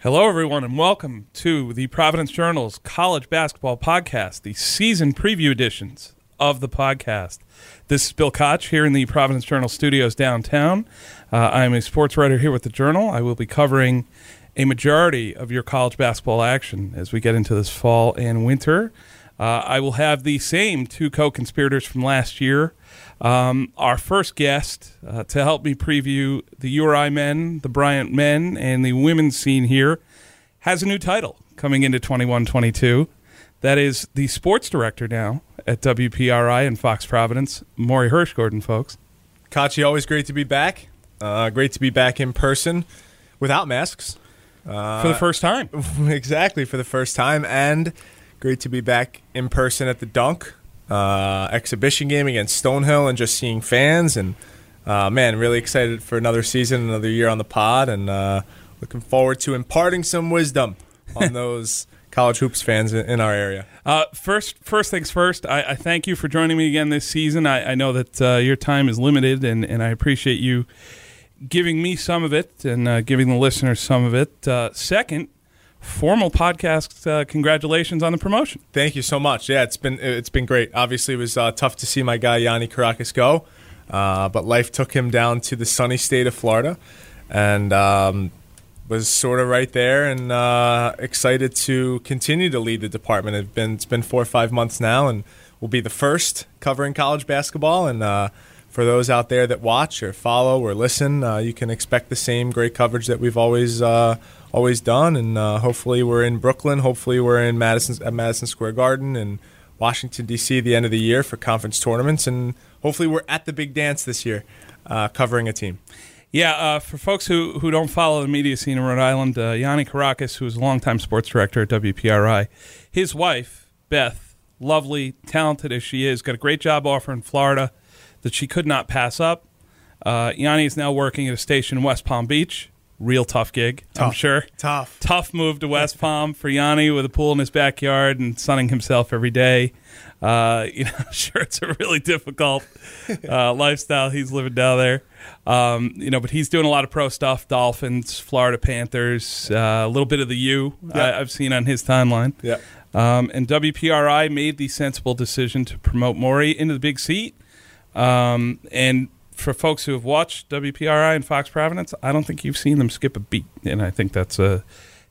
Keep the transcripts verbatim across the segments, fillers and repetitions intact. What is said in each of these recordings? Hello, everyone, and welcome to the Providence Journal's College Basketball Podcast, the season preview editions of the podcast. This is Bill Koch here in the Providence Journal studios downtown. Uh, I'm a sports writer here with the Journal. I will be covering a majority of your college basketball action as we get into this fall and winter. Uh, I will have the same two co-conspirators from last year. Um, our first guest uh, to help me preview the U R I men, the Bryant men, and the women's scene here has a new title coming into twenty-one twenty-two. That is the sports director now at W P R I and Fox Providence, Maury Hershgordon, folks. Kachi, always great to be back. Uh, great to be back in person without masks. Uh, for the first time. Exactly, for the first time. And great to be back in person at the Dunk uh, exhibition game against Stonehill and just seeing fans. And, uh, man, really excited for another season, another year on the pod. And uh, looking forward to imparting some wisdom on those college hoops fans in our area. Uh, first, first things first, I, I thank you for joining me again this season. I, I know that uh, your time is limited, and, and I appreciate you giving me some of it and uh, giving the listeners some of it. Uh, second, formal podcast uh, congratulations on the promotion. Thank you so much. Yeah, it's been it's been great. Obviously, it was uh, tough to see my guy Yanni Karakas go, uh, but life took him down to the sunny state of Florida, and Um, was sort of right there, and uh, excited to continue to lead the department. It's been, it's been four or five months now, and we'll be the first covering college basketball. And uh, for those out there that watch or follow or listen, uh, you can expect the same great coverage that we've always uh, always done. And uh, hopefully we're in Brooklyn. Hopefully we're in Madison at Madison Square Garden and Washington, D C at the end of the year for conference tournaments. And hopefully we're at the big dance this year uh, covering a team. Yeah, uh, for folks who, who don't follow the media scene in Rhode Island, uh, Yanni Karakas, who is a longtime sports director at W P R I, his wife, Beth, lovely, talented as she is, got a great job offer in Florida that she could not pass up. Uh, Yanni is now working at a station in West Palm Beach. Real tough gig, tough, I'm sure. Tough. Tough move to West Palm for Yanni with a pool in his backyard and sunning himself every day. Uh, you know, I'm sure it's a really difficult uh, lifestyle he's living down there. Um, you know, but he's doing a lot of pro stuff, Dolphins, Florida Panthers, uh, a little bit of the U yep. I, I've seen on his timeline. Yep. Um, and W P R I made the sensible decision to promote Maury into the big seat. Um, and for folks who have watched W P R I and Fox Providence, I don't think you've seen them skip a beat. And I think that's a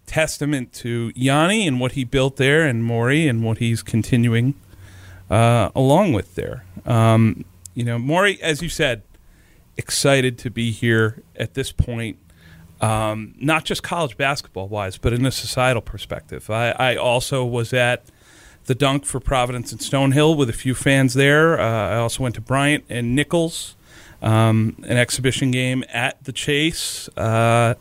testament to Yanni and what he built there and Maury and what he's continuing uh, along with there. Um, you know, Maury, as you said, excited to be here at this point, um, not just college basketball-wise, but in a societal perspective. I, I also was at the Dunk for Providence and Stonehill with a few fans there. Uh, I also went to Bryant and Nichols, um, an exhibition game at the Chase. Uh,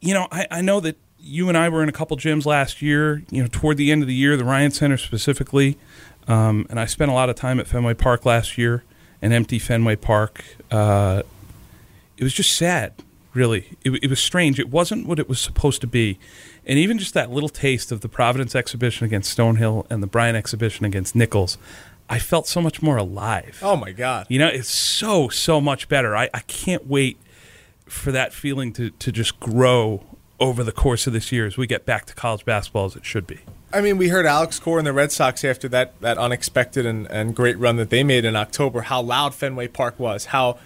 you know, I, I know that you and I were in a couple gyms last year, you know, toward the end of the year, the Ryan Center specifically, um, and I spent a lot of time at Fenway Park last year. An empty Fenway Park. Uh, it was just sad, really. It, it was strange. It wasn't what it was supposed to be. And even just that little taste of the Providence exhibition against Stonehill and the Bryant exhibition against Nichols, I felt so much more alive. Oh, my God. You know, it's so, so much better. I, I can't wait for that feeling to, to just grow over the course of this year as we get back to college basketball as it should be. I mean, we heard Alex Cora and the Red Sox after that, that unexpected and, and great run that they made in October, how loud Fenway Park was, how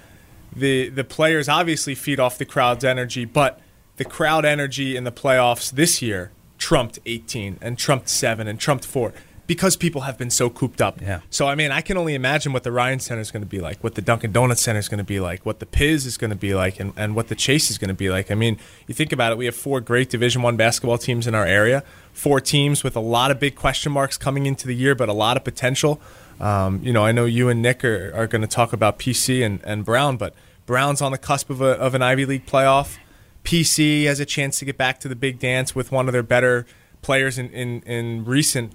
the the players obviously feed off the crowd's energy, but the crowd energy in the playoffs this year trumped eighteen and trumped seven and trumped four because people have been so cooped up. Yeah. So, I mean, I can only imagine what the Ryan Center is going to be like, what the Dunkin' Donuts Center is going to be like, what the Piz is going to be like, and, and what the Chase is going to be like. I mean, you think about it, we have four great Division One basketball teams in our area, four teams with a lot of big question marks coming into the year, but a lot of potential. Um, you know, I know you and Nick are, are going to talk about P C and, and Brown, but Brown's on the cusp of, a, of an Ivy League playoff. P C has a chance to get back to the big dance with one of their better players in, in, in recent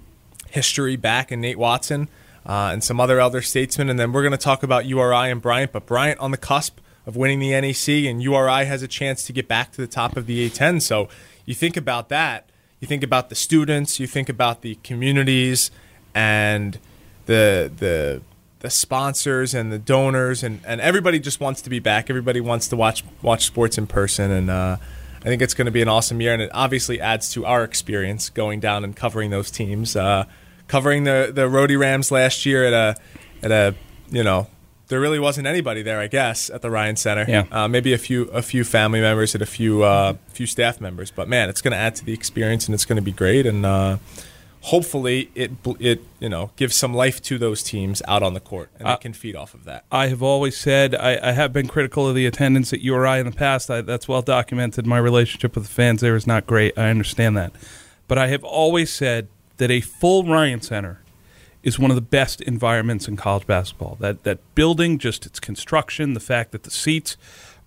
history back in Nate Watson uh, and some other elder statesmen. And then we're going to talk about U R I and Bryant, but Bryant on the cusp of winning the N E C, and U R I has a chance to get back to the top of the A ten. So you think about that, you think about the students, you think about the communities and the the the sponsors and the donors, and, and everybody just wants to be back. Everybody wants to watch watch sports in person, and uh, I think it's going to be an awesome year, and it obviously adds to our experience going down and covering those teams. Uh, covering the the Rhodey Rams last year at a at a you know there really wasn't anybody there, I guess, at the Ryan Center. Yeah. Uh, maybe a few a few family members and a few uh, few staff members, but man, it's going to add to the experience, and it's going to be great. And uh, hopefully it it you know gives some life to those teams out on the court, and uh, they can feed off of that. I have always said I, I have been critical of the attendance at U R I in the past. I, that's well documented. My relationship with the fans there is not great. I understand that, but I have always said that a full Ryan Center is one of the best environments in college basketball. That that building, just its construction, the fact that the seats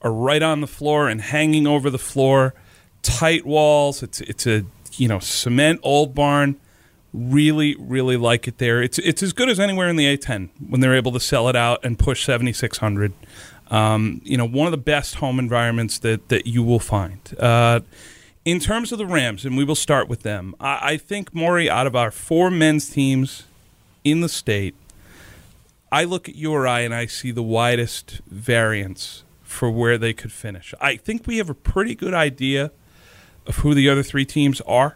are right on the floor and hanging over the floor, tight walls. It's it's a you know cement old barn. Really, really like it there. It's it's as good as anywhere in the A ten when they're able to sell it out and push seventy-six hundred. Um, you know, one of the best home environments that, that you will find. Uh, in terms of the Rams, and we will start with them, I, I think, Maury, out of our four men's teams in the state, I look at U R I and I see the widest variance for where they could finish. I think we have a pretty good idea of who the other three teams are.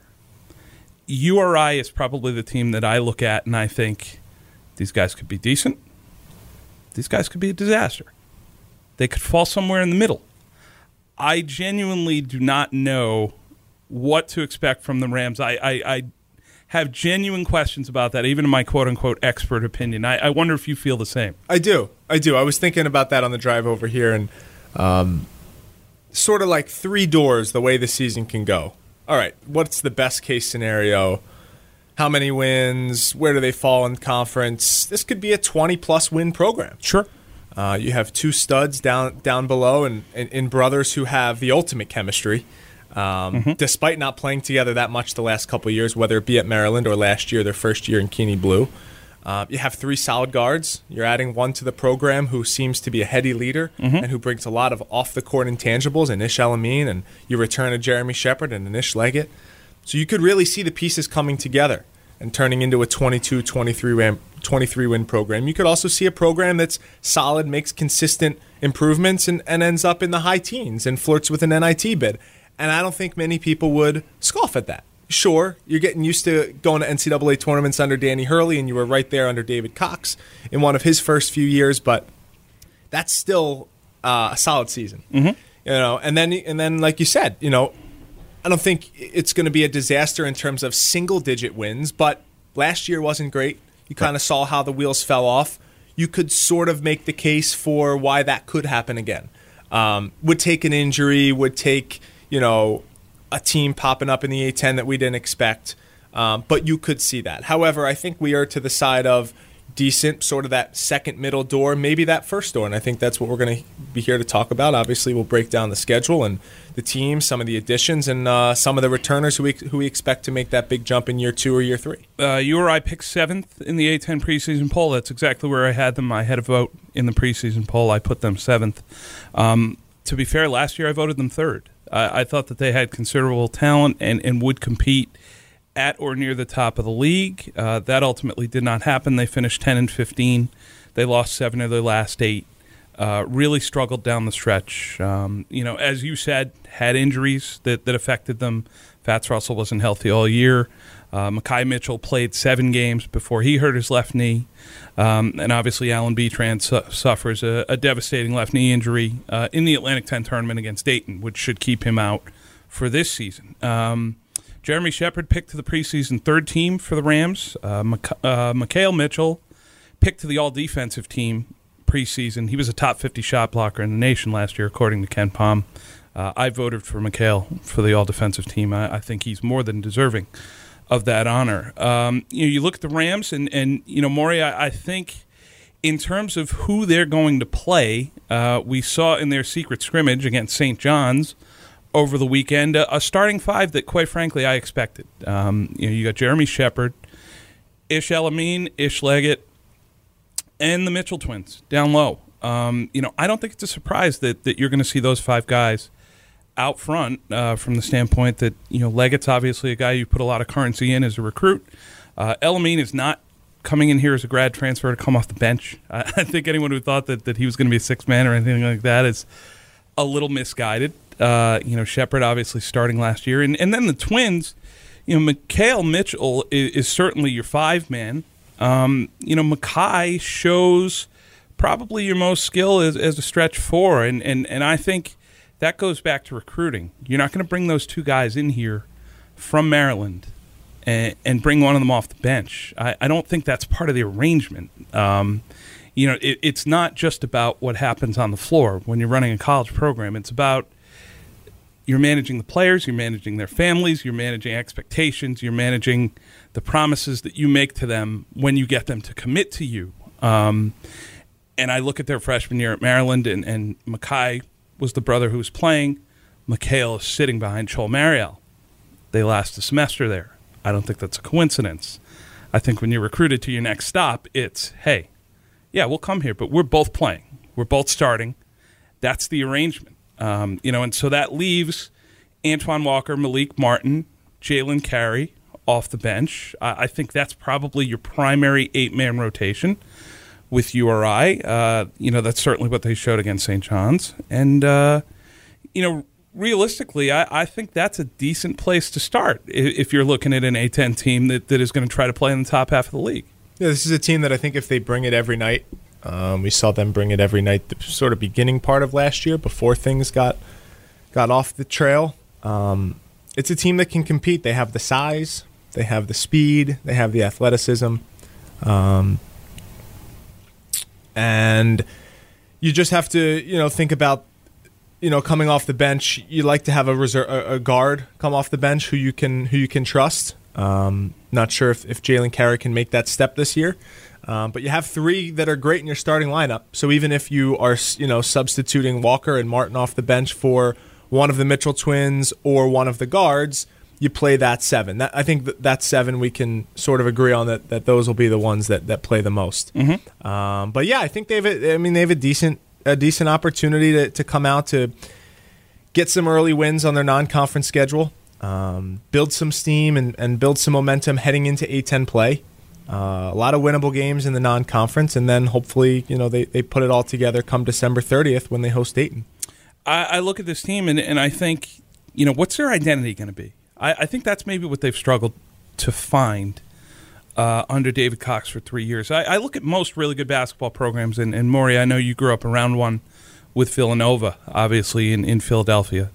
U R I is probably the team that I look at and I think these guys could be decent. These guys could be a disaster. They could fall somewhere in the middle. I genuinely do not know what to expect from the Rams. I, I, I have genuine questions about that, even in my quote-unquote expert opinion. I, I wonder if you feel the same. I do. I do. I was thinking about that on the drive over here, and um, sort of like three doors the way the season can go. All right, what's the best-case scenario? How many wins? Where do they fall in conference? This could be a twenty-plus win program. Sure. Uh, you have two studs down down below and in brothers who have the ultimate chemistry, um, mm-hmm. despite not playing together that much the last couple of years, whether it be at Maryland or last year, their first year in Keeney Blue. Uh, you have three solid guards. You're adding one to the program who seems to be a heady leader mm-hmm. and who brings a lot of off-the-court intangibles, and Ish El-Amin, and you return a Jeremy Shepherd and an Ish Leggett. So you could really see the pieces coming together and turning into a twenty-two twenty-three win program. You could also see a program that's solid, makes consistent improvements, and, and ends up in the high teens and flirts with an N I T bid. And I don't think many people would scoff at that. Sure, you're getting used to going to N C double A tournaments under Danny Hurley, and you were right there under David Cox in one of his first few years, but that's still uh, a solid season, mm-hmm. you know. And then, and then, like you said, you know, I don't think it's going to be a disaster in terms of single-digit wins, but last year wasn't great. You kind of saw how the wheels fell off. You could sort of make the case for why that could happen again. Um, would take an injury. Would take, you know. a team popping up in the A ten that we didn't expect, um, but you could see that. However, I think we are to the side of decent, sort of that second middle door, maybe that first door, and I think that's what we're going to be here to talk about. Obviously, we'll break down the schedule and the team, some of the additions, and uh, some of the returners who we, who we expect to make that big jump in year two or year three. Uh, U R I picked seventh in the A ten preseason poll. That's exactly where I had them. I had a vote in the preseason poll. I put them seventh. Um, to be fair, last year I voted them third. I thought that they had considerable talent and, and would compete at or near the top of the league. Uh, that ultimately did not happen. They finished ten and fifteen. They lost seven of their last eight. Uh, really struggled down the stretch. Um, you know, as you said, had injuries that, that affected them. Fats Russell wasn't healthy all year. Uh, Makhi Mitchell played seven games before he hurt his left knee. Um, and obviously, Alan Beatran su- suffers a, a devastating left knee injury uh, in the Atlantic ten tournament against Dayton, which should keep him out for this season. Um, Jeremy Shepherd picked to the preseason third team for the Rams. Uh, Mika- uh, Mikael Mitchell picked to the all-defensive team preseason. He was a top fifty shot blocker in the nation last year, according to Ken Palm. Uh, I voted for Mikael for the all-defensive team. I, I think he's more than deserving of that honor. Um, you know, you look at the Rams, and, and you know, Maury, I, I think in terms of who they're going to play, uh, we saw in their secret scrimmage against Saint John's over the weekend a, a starting five that, quite frankly, I expected. Um, you know, you got Jeremy Shepherd, Ish El-Amin, Ish Leggett, and the Mitchell twins down low. Um, you know, I don't think it's a surprise that, that you're going to see those five guys out front, uh, from the standpoint that, you know, Leggett's obviously a guy you put a lot of currency in as a recruit. Uh, El-Amin is not coming in here as a grad transfer to come off the bench. I, I think anyone who thought that, that he was going to be a sixth man or anything like that is a little misguided. Uh, you know, Shepherd obviously starting last year. And, and then the Twins, you know, Mikael Mitchell is, is certainly your five-man. Um, you know, Makhi shows probably your most skill as, as a stretch four, and, and, and I think that goes back to recruiting. You're not going to bring those two guys in here from Maryland and, and bring one of them off the bench. I, I don't think that's part of the arrangement. Um, you know, it, it's not just about what happens on the floor when you're running a college program. It's about you're managing the players, you're managing their families, you're managing expectations, you're managing the promises that you make to them when you get them to commit to you. Um, and I look at their freshman year at Maryland, and, and Makhi was the brother who was playing. Mikael is sitting behind Chol Mariel. They last a semester there. I don't think that's a coincidence. I think when you're recruited to your next stop, it's, hey, yeah, we'll come here, but we're both playing. We're both starting. That's the arrangement. Um, you know, and so that leaves Antoine Walker, Malik Martin, Jalen Carey off the bench. I, I think that's probably your primary eight-man rotation with U R I. Uh, you know, that's certainly what they showed against Saint John's. And, uh, you know, realistically, I, I think that's a decent place to start if you're looking at an A ten team that, that is going to try to play in the top half of the league. Yeah, this is a team that I think if they bring it every night, Um, we saw them bring it every night the sort of beginning part of last year before things got got off the trail. Um, it's a team that can compete. They have the size. They have the speed. They have the athleticism. Um, and you just have to, you know, think about, you know, coming off the bench. You like to have a, reserve, a guard come off the bench who you can who you can trust. Um, not sure if, if Jalen Carey can make that step this year. Um, but you have three that are great in your starting lineup. So even if you are, you know, substituting Walker and Martin off the bench for one of the Mitchell twins or one of the guards, you play that seven. That, I think that, that seven we can sort of agree on that, that those will be the ones that, that play the most. Mm-hmm. Um, but yeah, I think they have. A, I mean, they have a decent a decent opportunity to, to come out to get some early wins on their non-conference schedule, um, build some steam and, and build some momentum heading into A ten play. Uh, a lot of winnable games in the non-conference, and then hopefully, you know, they, they put it all together come December thirtieth when they host Dayton. I, I look at this team and, and I think, you know, what's their identity going to be? I, I think that's maybe what they've struggled to find uh, under David Cox for three years. I, I look at most really good basketball programs, and, and Maury, I know you grew up around one with Villanova, obviously, in, in Philadelphia.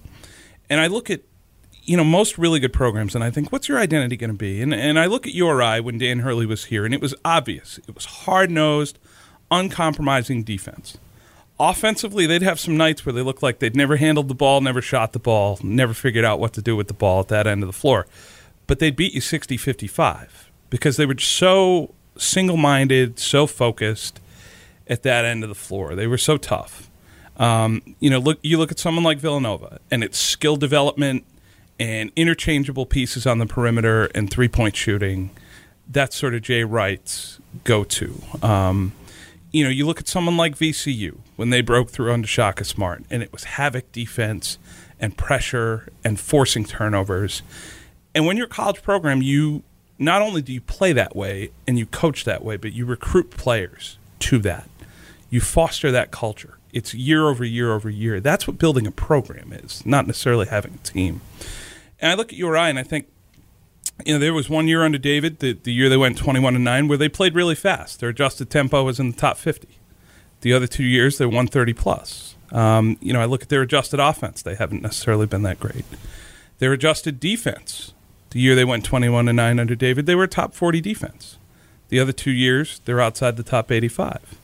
And I look at you know, most really good programs, and I think, what's your identity going to be? And and I look at U R I when Dan Hurley was here, and it was obvious. It was hard-nosed, uncompromising defense. Offensively, they'd have some nights where they looked like they'd never handled the ball, never shot the ball, never figured out what to do with the ball at that end of the floor. But they'd beat you sixty fifty-five because they were so single-minded, so focused at that end of the floor. They were so tough. Um, you know, look, you look at someone like Villanova, and it's skill development, and interchangeable pieces on the perimeter and three-point shooting. That's sort of Jay Wright's go-to. Um, you know, you look at someone like V C U when they broke through under Shaka Smart, and it was havoc defense and pressure and forcing turnovers. And when you're a college program, you not only do you play that way and you coach that way, but you recruit players to that. You foster that culture. It's year over year over year. That's what building a program is, not necessarily having a team. And I look at U R I and I think, you know, there was one year under David, the, the year they went twenty-one to nine, where they played really fast. Their adjusted tempo was in the top fifty. The other two years, they're one thirty plus. Um, you know, I look at their adjusted offense. They haven't necessarily been that great. Their adjusted defense, the year they went twenty-one to nine under David, they were a top forty defense. The other two years, they're outside the top eighty-five.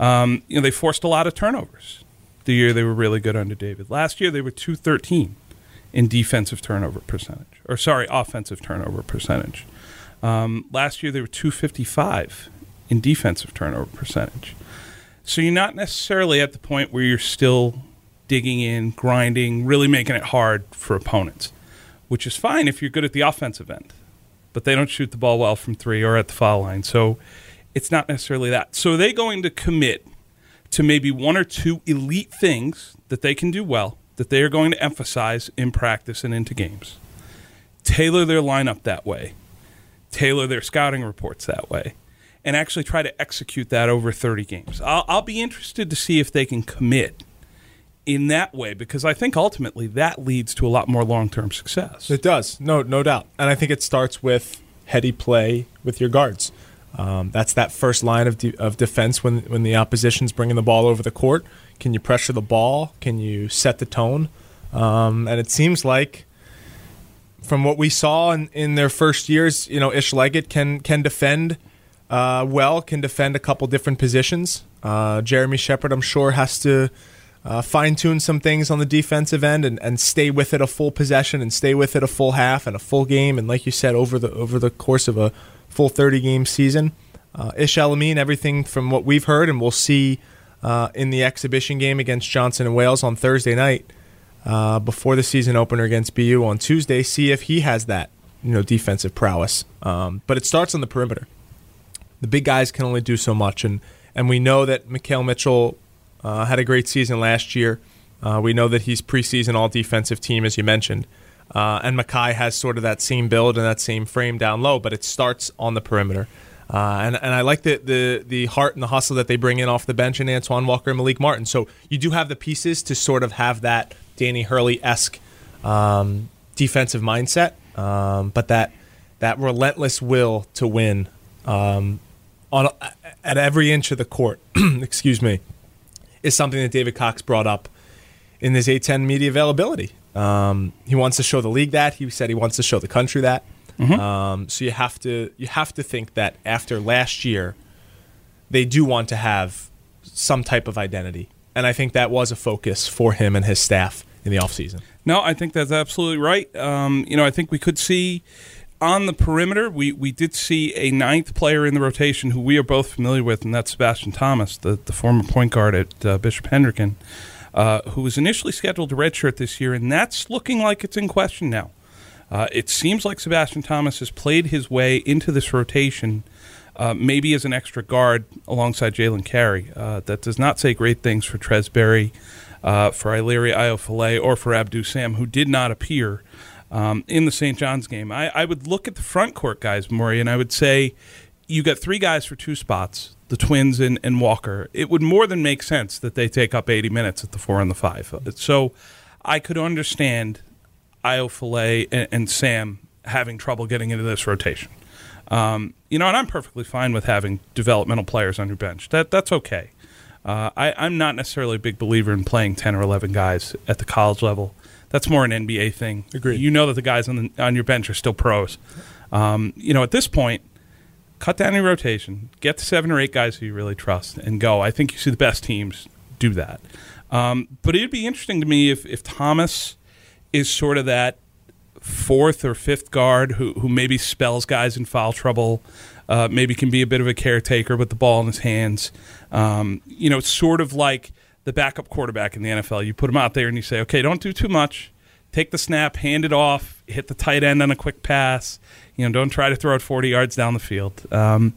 Um, you know, they forced a lot of turnovers the year they were really good under David. Last year, they were two thirteen. In defensive turnover percentage, or sorry, offensive turnover percentage. Um, last year they were two fifty-five in defensive turnover percentage. So you're not necessarily at the point where you're still digging in, grinding, really making it hard for opponents, which is fine if you're good at the offensive end, but they don't shoot the ball well from three or at the foul line. So it's not necessarily that. So are they going to commit to maybe one or two elite things that they can do well, that they are going to emphasize in practice and into games, tailor their lineup that way, tailor their scouting reports that way, and actually try to execute that over thirty games? I'll, I'll be interested to see if they can commit in that way, because I think ultimately that leads to a lot more long-term success. It does, no, no doubt. And I think it starts with heady play with your guards. Um, that's that first line of de- of defense when when the opposition's bringing the ball over the court. Can you pressure the ball? Can you set the tone? Um, and it seems like, from what we saw in, in their first years, you know, Ish Leggett can can defend uh, well, can defend a couple different positions. Uh, Jeremy Shepherd, I'm sure, has to uh, fine-tune some things on the defensive end and, and stay with it a full possession and stay with it a full half and a full game. And like you said, over the over the course of a full thirty-game season. Uh, Ish El-Amin, everything from what we've heard and we'll see uh, in the exhibition game against Johnson and Wales on Thursday night uh, before the season opener against B U on Tuesday, see if he has that you know defensive prowess. Um, but it starts on the perimeter. The big guys can only do so much, and, and we know that Mikael Mitchell uh, had a great season last year. Uh, we know that he's preseason all-defensive team, as you mentioned. Uh, and Makhi has sort of that same build and that same frame down low, but it starts on the perimeter. Uh, and, and I like the, the the heart and the hustle that they bring in off the bench in Antoine Walker and Malik Martin. So you do have the pieces to sort of have that Danny Hurley-esque um, defensive mindset, um, but that that relentless will to win um, on at every inch of the court excuse me, is something that David Cox brought up in his A ten media availability. Um, he wants to show the league that. He said he wants to show the country that. Mm-hmm. Um, so you have to you have to think that after last year, they do want to have some type of identity. And I think that was a focus for him and his staff in the offseason. No, I think that's absolutely right. Um, you know, I think we could see on the perimeter, we, we did see a ninth player in the rotation who we are both familiar with, and that's Sebastian Thomas, the, the former point guard at uh, Bishop Hendricken. Uh, who was initially scheduled to redshirt this year, and that's looking like it's in question now. Uh, it seems like Sebastian Thomas has played his way into this rotation, uh, maybe as an extra guard alongside Jalen Carey. Uh, that does not say great things for Tresberry, uh, for Illyria Ayofele, or for Abdou Sam, who did not appear um, in the Saint John's game. I, I would look at the front court guys, Maury, and I would say you got three guys for two spots. The Twins and, and Walker, it would more than make sense that they take up eighty minutes at the four and the five. So I could understand Ayofele and, and Sam having trouble getting into this rotation. Um, you know, and I'm perfectly fine with having developmental players on your bench. That That's okay. Uh, I, I'm not necessarily a big believer in playing ten or eleven guys at the college level. That's more an N B A thing. Agreed. You know that the guys on, the, on your bench are still pros. Um, you know, at this point, cut down your rotation, get to seven or eight guys who you really trust, and go. I think you see the best teams do that. Um, but it would be interesting to me if, if Thomas is sort of that fourth or fifth guard who, who maybe spells guys in foul trouble, uh, maybe can be a bit of a caretaker with the ball in his hands. Um, you know, it's sort of like the backup quarterback in the N F L. You put him out there and you say, okay, don't do too much. Take the snap, hand it off, hit the tight end on a quick pass. You know, don't try to throw it forty yards down the field. Um,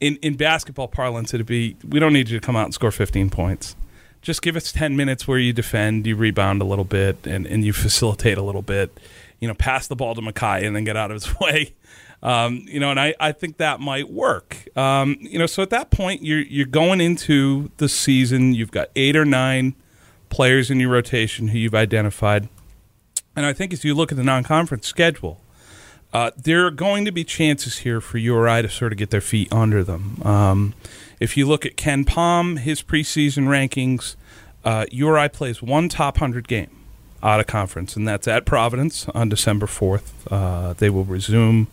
in, in basketball parlance, it'd be, we don't need you to come out and score fifteen points. Just give us ten minutes where you defend, you rebound a little bit, and, and you facilitate a little bit. You know, pass the ball to Makhi and then get out of his way. Um, you know, and I, I think that might work. Um, you know, so at that point, you're, you're going into the season. You've got eight or nine players in your rotation who you've identified. And I think as you look at the non-conference schedule, Uh, there are going to be chances here for U R I to sort of get their feet under them. Um, if you look at Ken Palm, his preseason rankings, uh, U R I plays one top one hundred game out of conference, and that's at Providence on December fourth. Uh, they will resume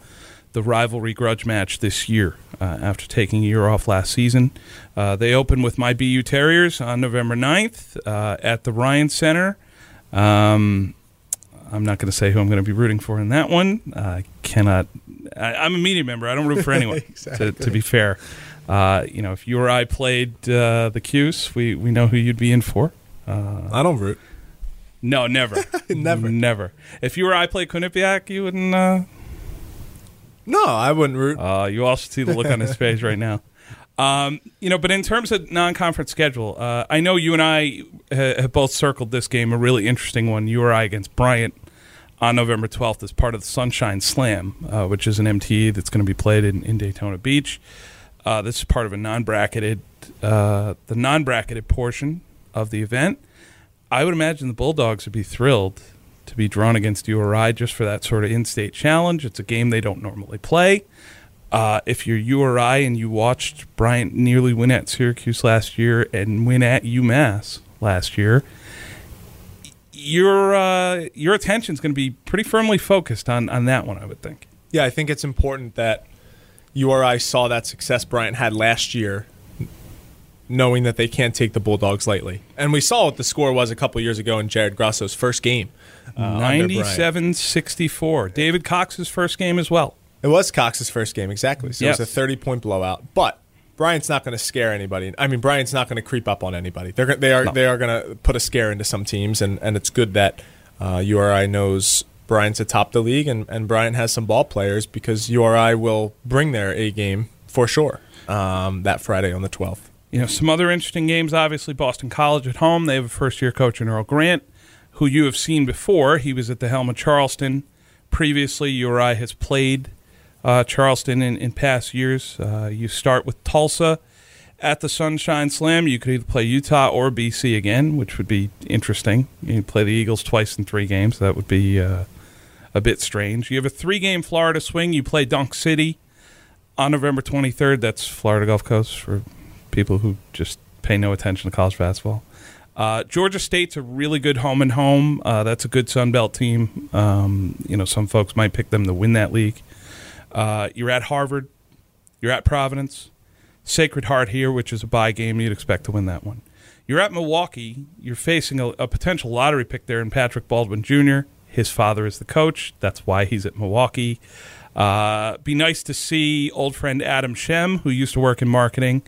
the rivalry grudge match this year uh, after taking a year off last season. Uh, they open with my B U Terriers on November ninth uh, at the Ryan Center. Um I'm not going to say who I'm going to be rooting for in that one. I cannot. I, I'm a media member. I don't root for anyone, exactly. to, to be fair. Uh, you know, if you or I played uh, the Cuse, we, we know who you'd be in for. Uh, I don't root. No, never. never. Never. If you or I played Quinnipiac, you wouldn't. Uh... No, I wouldn't root. Uh, you all should see the look on his face right now. Um, you know, but in terms of non-conference schedule, uh, I know you and I ha- have both circled this game, a really interesting one, U R I against Bryant on November twelfth as part of the Sunshine Slam, uh, which is an M T E that's going to be played in, in Daytona Beach. Uh, this is part of a non-bracketed, uh, the non-bracketed portion of the event. I would imagine the Bulldogs would be thrilled to be drawn against U R I just for that sort of in-state challenge. It's a game they don't normally play. Uh, if you're U R I and you watched Bryant nearly win at Syracuse last year and win at UMass last year, your uh, your attention's going to be pretty firmly focused on, on that one, I would think. Yeah, I think it's important that U R I saw that success Bryant had last year, knowing that they can't take the Bulldogs lightly. And we saw what the score was a couple years ago in Jared Grasso's first game. Uh, ninety-seven sixty-four. David Cox's first game as well. It was Cox's first game, exactly. So yes. It was a thirty-point blowout. But Bryant's not going to scare anybody. I mean, Bryant's not going to creep up on anybody. They're, they are, no. they are going to put a scare into some teams, and, and it's good that uh, U R I knows Bryant's atop the league, and, and Bryant has some ball players, because U R I will bring their A game for sure um, that Friday on the twelfth. You know, some other interesting games, obviously, Boston College at home. They have a first-year coach in Earl Grant, who you have seen before. He was at the helm of Charleston. Previously, U R I has played uh, Charleston in, in past years. Uh, you start with Tulsa at the Sunshine Slam. You could either play Utah or B C again, which would be interesting. You play the Eagles twice in three games. That would be uh, a bit strange. You have a three-game Florida swing. You play Dunk City on November twenty-third. That's Florida Gulf Coast for people who just pay no attention to college basketball. Uh, Georgia State's a really good home and home. Uh, that's a good Sun Belt team. Um, you know, some folks might pick them to win that league. Uh, you're at Harvard. You're at Providence. Sacred Heart here, which is a bye game. You'd expect to win that one. You're at Milwaukee. You're facing a, a potential lottery pick there in Patrick Baldwin Junior His father is the coach. That's why he's at Milwaukee. Uh, be nice to see old friend Adam Shem, who used to work in marketing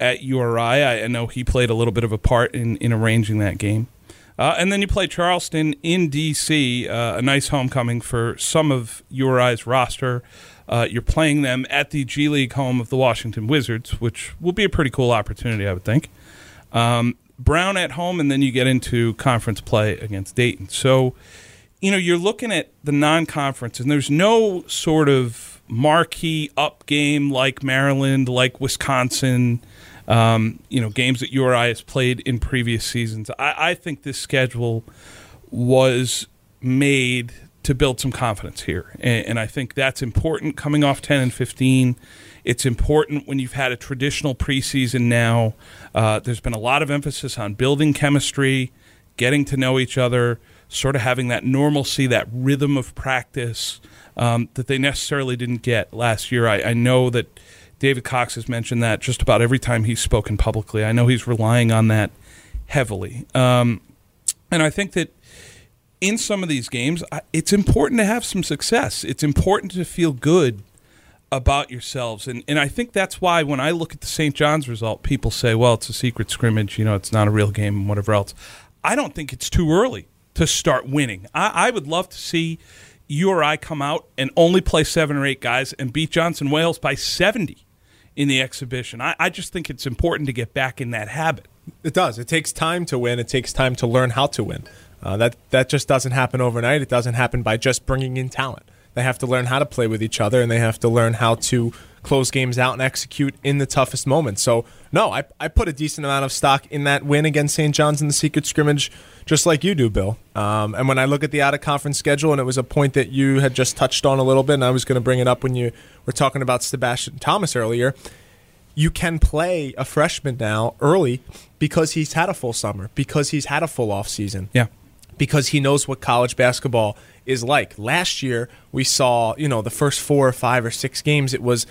at U R I. I know he played a little bit of a part in, in arranging that game. Uh, and then you play Charleston in D C, uh, a nice homecoming for some of U R I's roster. Uh, you're playing them at the G League home of the Washington Wizards, which will be a pretty cool opportunity, I would think. Um, Brown at home, and then you get into conference play against Dayton. So, you know, you're looking at the non-conference, and there's no sort of marquee up game like Maryland, like Wisconsin, Um, you know, games that U R I has played in previous seasons. I, I think this schedule was made to build some confidence here, and, and I think that's important coming off ten and fifteen. It's important when you've had a traditional preseason now. Uh, there's been a lot of emphasis on building chemistry, getting to know each other, sort of having that normalcy, that rhythm of practice um, that they necessarily didn't get last year. I, I know that David Cox has mentioned that just about every time he's spoken publicly. I know he's relying on that heavily. Um, and I think that in some of these games, it's important to have some success. It's important to feel good about yourselves. And, and I think that's why when I look at the Saint John's result, people say, well, it's a secret scrimmage, you know, it's not a real game and whatever else. I don't think it's too early to start winning. I, I would love to see U R I come out and only play seven or eight guys and beat Johnson Wales by seventy in the exhibition. I, I just think it's important to get back in that habit. It does. It takes time to win. It takes time to learn how to win. Uh, that, that just doesn't happen overnight. It doesn't happen by just bringing in talent. They have to learn how to play with each other, and they have to learn how to close games out and execute in the toughest moments. So, no, I, I put a decent amount of stock in that win against Saint John's in the secret scrimmage, just like you do, Bill. Um, and when I look at the out-of-conference schedule, and it was a point that you had just touched on a little bit, and I was going to bring it up when you were talking about Sebastian Thomas earlier, you can play a freshman now early because he's had a full summer, because he's had a full offseason. Yeah. Because he knows what college basketball is like. Last year, we saw, you know, the first four or five or six games, it was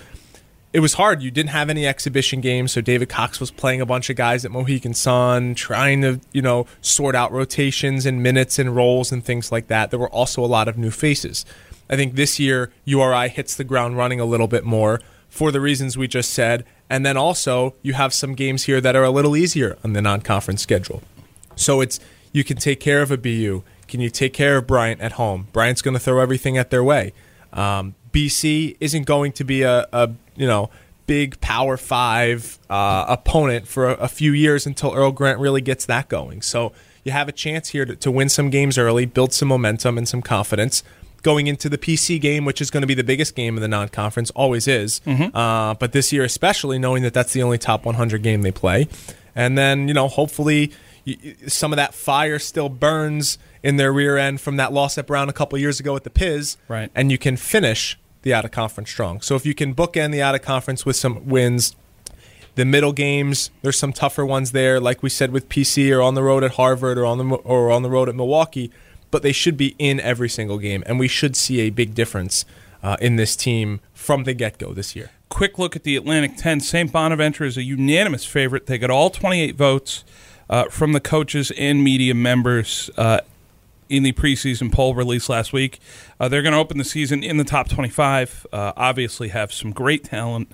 it was hard. You didn't have any exhibition games, so David Cox was playing a bunch of guys at Mohegan Sun, trying to, you know, sort out rotations and minutes and roles and things like that. There were also a lot of new faces. I think this year, U R I hits the ground running a little bit more for the reasons we just said, and then also you have some games here that are a little easier on the non-conference schedule. So it's you can take care of a B U. Can you take care of Bryant at home? Bryant's going to throw everything at their way. Um, B C isn't going to be a, a you know big Power Five uh, opponent for a, a few years until Earl Grant really gets that going. So you have a chance here to, to win some games early, build some momentum and some confidence going into the P C game, which is going to be the biggest game in the non-conference, always is. Mm-hmm. Uh, but this year especially, knowing that that's the only top one hundred game they play. And then, you know, hopefully some of that fire still burns in their rear end from that loss at Brown a couple years ago at the Piz, right? And you can finish the out-of-conference strong. So if you can bookend the out-of-conference with some wins, the middle games, there's some tougher ones there, like we said with P C or on the road at Harvard or on the or on the road at Milwaukee, but they should be in every single game, and we should see a big difference uh, in this team from the get-go this year. Quick look at the Atlantic ten. Saint Bonaventure is a unanimous favorite. They got all twenty-eight votes uh, from the coaches and media members uh, in the preseason poll released last week. Uh, they're going to open the season in the top twenty-five, uh, obviously have some great talent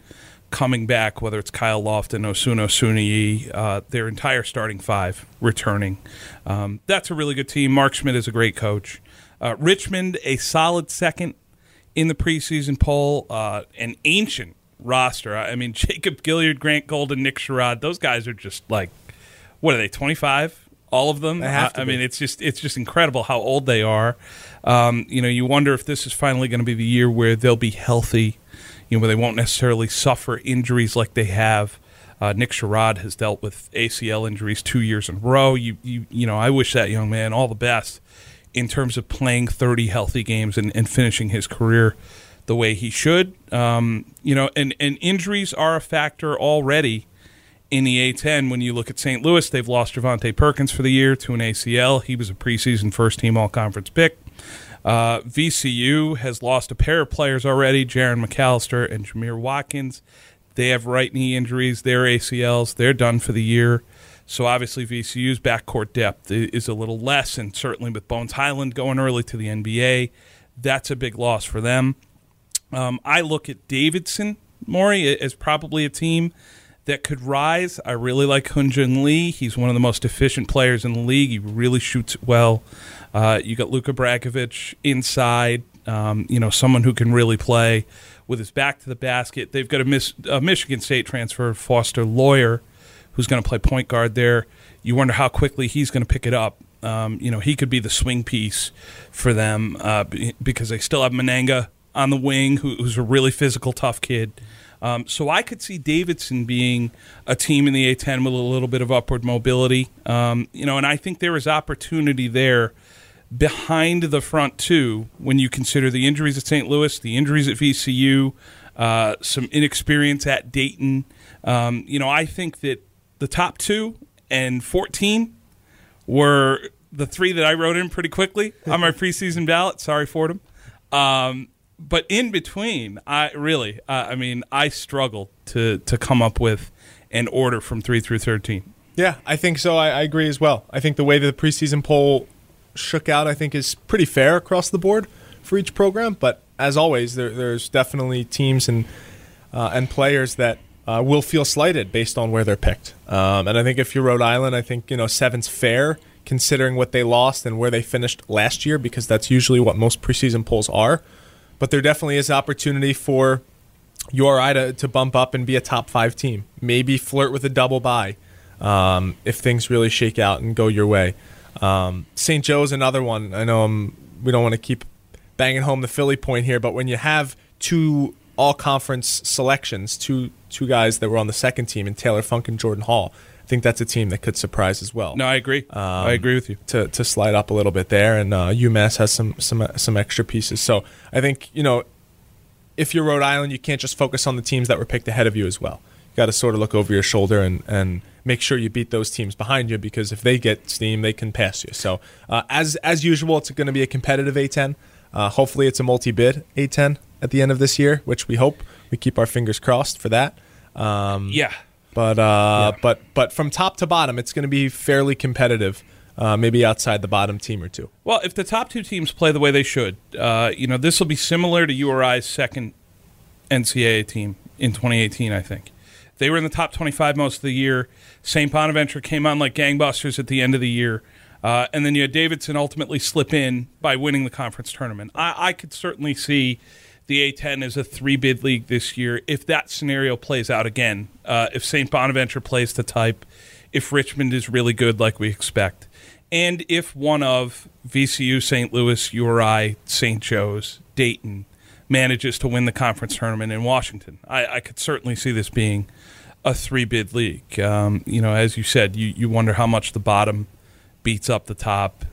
coming back, whether it's Kyle Lofton, Osun Osunyi, uh, their entire starting five returning. Um, that's a really good team. Mark Schmidt is a great coach. Uh, Richmond, a solid second in the preseason poll, uh, an ancient roster. I mean, Jacob Gilliard, Grant Golden, Nick Sherrod, those guys are just like, what are they, twenty-five? All of them? I, I mean, it's just it's just incredible how old they are. Um, you know, you wonder if this is finally going to be the year where they'll be healthy, you know, where they won't necessarily suffer injuries like they have. Uh, Nick Sherrod has dealt with A C L injuries two years in a row. You you you know, I wish that young man all the best in terms of playing thirty healthy games and, and finishing his career the way he should. Um, you know, and, and injuries are a factor already in the A ten. When you look at Saint Louis, they've lost Javonte Perkins for the year to an A C L. He was a preseason first-team all-conference pick. Uh, V C U has lost a pair of players already, Jaron McAllister and Jameer Watkins. They have right knee injuries. They're A C Ls. They're done for the year. So obviously V C U's backcourt depth is a little less, and certainly with Bones Highland going early to the N B A, that's a big loss for them. Um, I look at Davidson, Maury, as probably a team that could rise. I really like Hyunjin Lee. He's one of the most efficient players in the league. He really shoots well. Uh, you got Luka Brakovic inside, um, you know, someone who can really play with his back to the basket. They've got a, Miss, a Michigan State transfer, Foster Lawyer, who's going to play point guard there. You wonder how quickly he's going to pick it up. Um, you know, he could be the swing piece for them uh, because they still have Menanga on the wing, who, who's a really physical, tough kid. Um, so I could see Davidson being a team in the A ten with a little bit of upward mobility. Um, you know, and I think there is opportunity there behind the front two when you consider the injuries at Saint Louis, the injuries at V C U, uh, some inexperience at Dayton. Um, you know, I think that the top two and fourteen were the three that I wrote in pretty quickly on my preseason ballot. Sorry, Fordham. Um, but in between, I really, uh, I mean, I struggled to to come up with an order from three through thirteen. Yeah, I think so. I, I agree as well. I think the way that the preseason poll shook out, I think, is pretty fair across the board for each program. But as always, there, there's definitely teams and uh, and players that Uh, will feel slighted based on where they're picked. Um, and I think if you're Rhode Island, I think, you know, seven's fair considering what they lost and where they finished last year, because that's usually what most preseason polls are. But there definitely is opportunity for U R I to, to bump up and be a top five team. Maybe flirt with a double bye um, if things really shake out and go your way. Um, Saint Joe's another one. I know I'm, we don't want to keep banging home the Philly point here, but when you have two all-conference selections, two two guys that were on the second team, and Taylor Funk and Jordan Hall, I think that's a team that could surprise as well. No, I agree. Um, I agree with you. To to slide up a little bit there, and uh, UMass has some some some extra pieces. So I think, you know, if you're Rhode Island, you can't just focus on the teams that were picked ahead of you as well. You got to sort of look over your shoulder and, and make sure you beat those teams behind you, because if they get steam, they can pass you. So uh, as as usual, it's going to be a competitive A ten. Uh, hopefully it's a multi-bid A ten at the end of this year, which we hope. We keep our fingers crossed for that. Um, yeah. But uh, yeah. but but from top to bottom, it's going to be fairly competitive, uh, maybe outside the bottom team or two. Well, if the top two teams play the way they should, uh, you know, this will be similar to U R I's second N C double A team in twenty eighteen, I think. They were in the top twenty-five most of the year. Saint Bonaventure came on like gangbusters at the end of the year. Uh, and then you had Davidson ultimately slip in by winning the conference tournament. I, I could certainly see the A ten as a three-bid league this year if that scenario plays out again, uh, if Saint Bonaventure plays to type, if Richmond is really good like we expect, and if one of V C U, Saint Louis, U R I, Saint Joe's, Dayton manages to win the conference tournament in Washington. I, I could certainly see this being a three-bid league. Um, you know, as you said, you, you wonder how much the bottom beats up the top.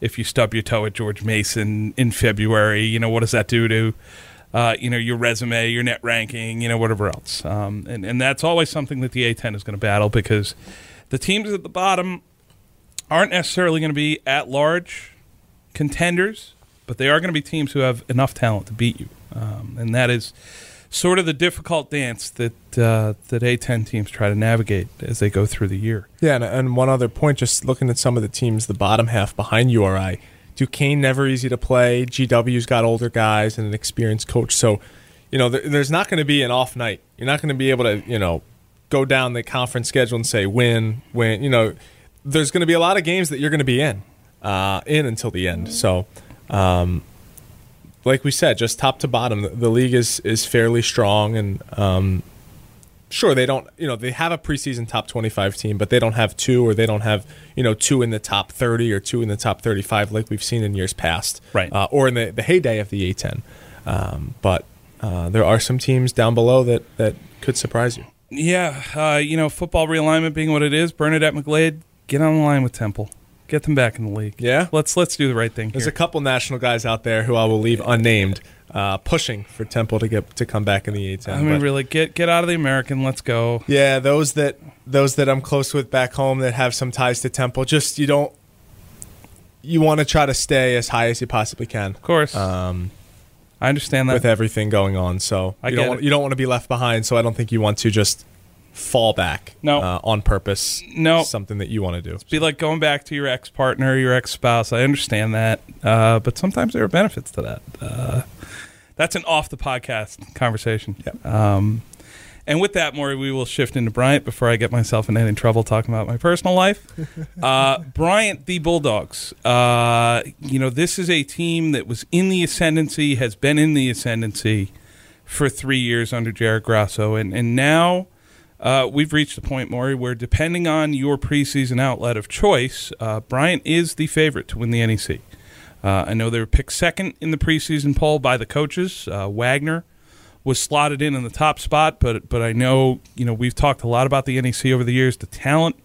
If you stub your toe at George Mason in February, you know, what does that do to, uh, you know, your resume, your net ranking, you know, whatever else. Um, and, and that's always something that the A ten is going to battle, because the teams at the bottom aren't necessarily going to be at-large contenders, but they are going to be teams who have enough talent to beat you. Um, and that is sort of the difficult dance that uh, that A ten teams try to navigate as they go through the year. Yeah, and, and one other point, just looking at some of the teams, the bottom half behind U R I, Duquesne, never easy to play, G W's got older guys and an experienced coach. So, you know, there, there's not going to be an off night. You're not going to be able to, you know, go down the conference schedule and say win, win. You know, there's going to be a lot of games that you're going to be in, uh, in until the end. So, um like we said, just top to bottom, the, the league is, is fairly strong. And um, sure, they don't, you know, they have a preseason top twenty-five team, but they don't have two, or they don't have, you know, two in the top thirty or two in the top thirty-five like we've seen in years past, right? Uh, or in the, the heyday of the A ten. Um, but uh, there are some teams down below that, that could surprise you. Yeah, uh, you know, football realignment being what it is, Bernadette McGlade, get on the line with Temple. Get them back in the league. Yeah, let's let's do the right thing. There's here. a couple national guys out there who I will leave unnamed, uh, pushing for Temple to get to come back in the A ten. I mean, but really, get get out of the American. Let's go. Yeah, those that those that I'm close with back home that have some ties to Temple, just you don't. You want to try to stay as high as you possibly can. Of course, um, I understand that with everything going on. So I you don't want, you don't want to be left behind. So I don't think you want to just fall back no. uh, on purpose. No. Something that you want to do. It's be like going back to your ex-partner, your ex-spouse. I understand that. Uh, but sometimes there are benefits to that. Uh, that's an off-the-podcast conversation. Yep. Um, and with that, Maury, we will shift into Bryant before I get myself in any trouble talking about my personal life. uh, Bryant, the Bulldogs. Uh, you know, this is a team that was in the ascendancy, has been in the ascendancy for three years under Jared Grasso. And, and now... Uh, we've reached the point, Maury, where depending on your preseason outlet of choice, uh, Bryant is the favorite to win the N E C. Uh, I know they were picked second in the preseason poll by the coaches. Uh, Wagner was slotted in in the top spot, but but I know you know we've talked a lot about the N E C over the years. The talent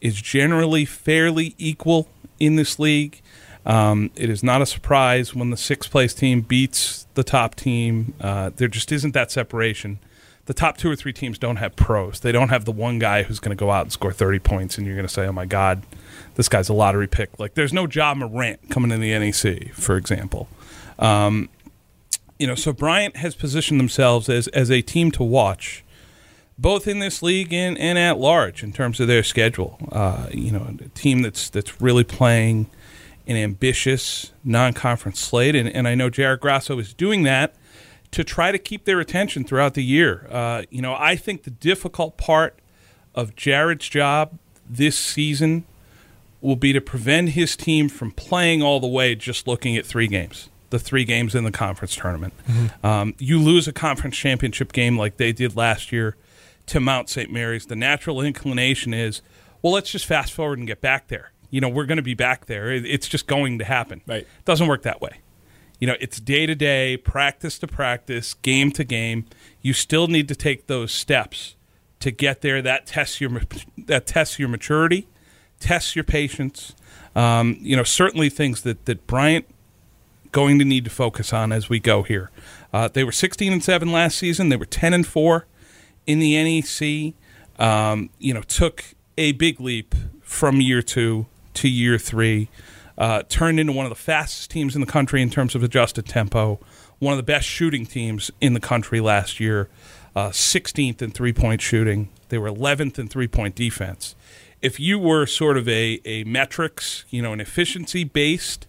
is generally fairly equal in this league. Um, it is not a surprise when the sixth place team beats the top team. Uh, there just isn't that separation. The top two or three teams don't have pros. They don't have the one guy who's going to go out and score thirty points, and you're going to say, oh, my God, this guy's a lottery pick. Like, there's no Ja Morant coming in the N E C, for example. Um, you know, so Bryant has positioned themselves as, as a team to watch, both in this league and, and at large in terms of their schedule. Uh, you know, a team that's, that's really playing an ambitious non-conference slate, and, and I know Jared Grasso is doing that to try to keep their attention throughout the year. Uh, you know, I think the difficult part of Jared's job this season will be to prevent his team from playing all the way just looking at three games, the three games in the conference tournament. Mm-hmm. Um, you lose a conference championship game like they did last year to Mount Saint Mary's. The natural inclination is, well, let's just fast forward and get back there. You know, we're going to be back there. It's just going to happen. Right. It doesn't work that way. You know, it's day-to-day, practice-to-practice, game-to-game. You still need to take those steps to get there. That tests your that tests your maturity, tests your patience. Um, you know, certainly things that, that Bryant going to need to focus on as we go here. Uh, they were sixteen and seven last season. They were ten and four in the N E C. Um, you know, took a big leap from year two to year three. Uh, turned into one of the fastest teams in the country in terms of adjusted tempo, one of the best shooting teams in the country last year, uh, sixteenth in three-point shooting. They were eleventh in three-point defense. If you were sort of a, a metrics, you know, an efficiency-based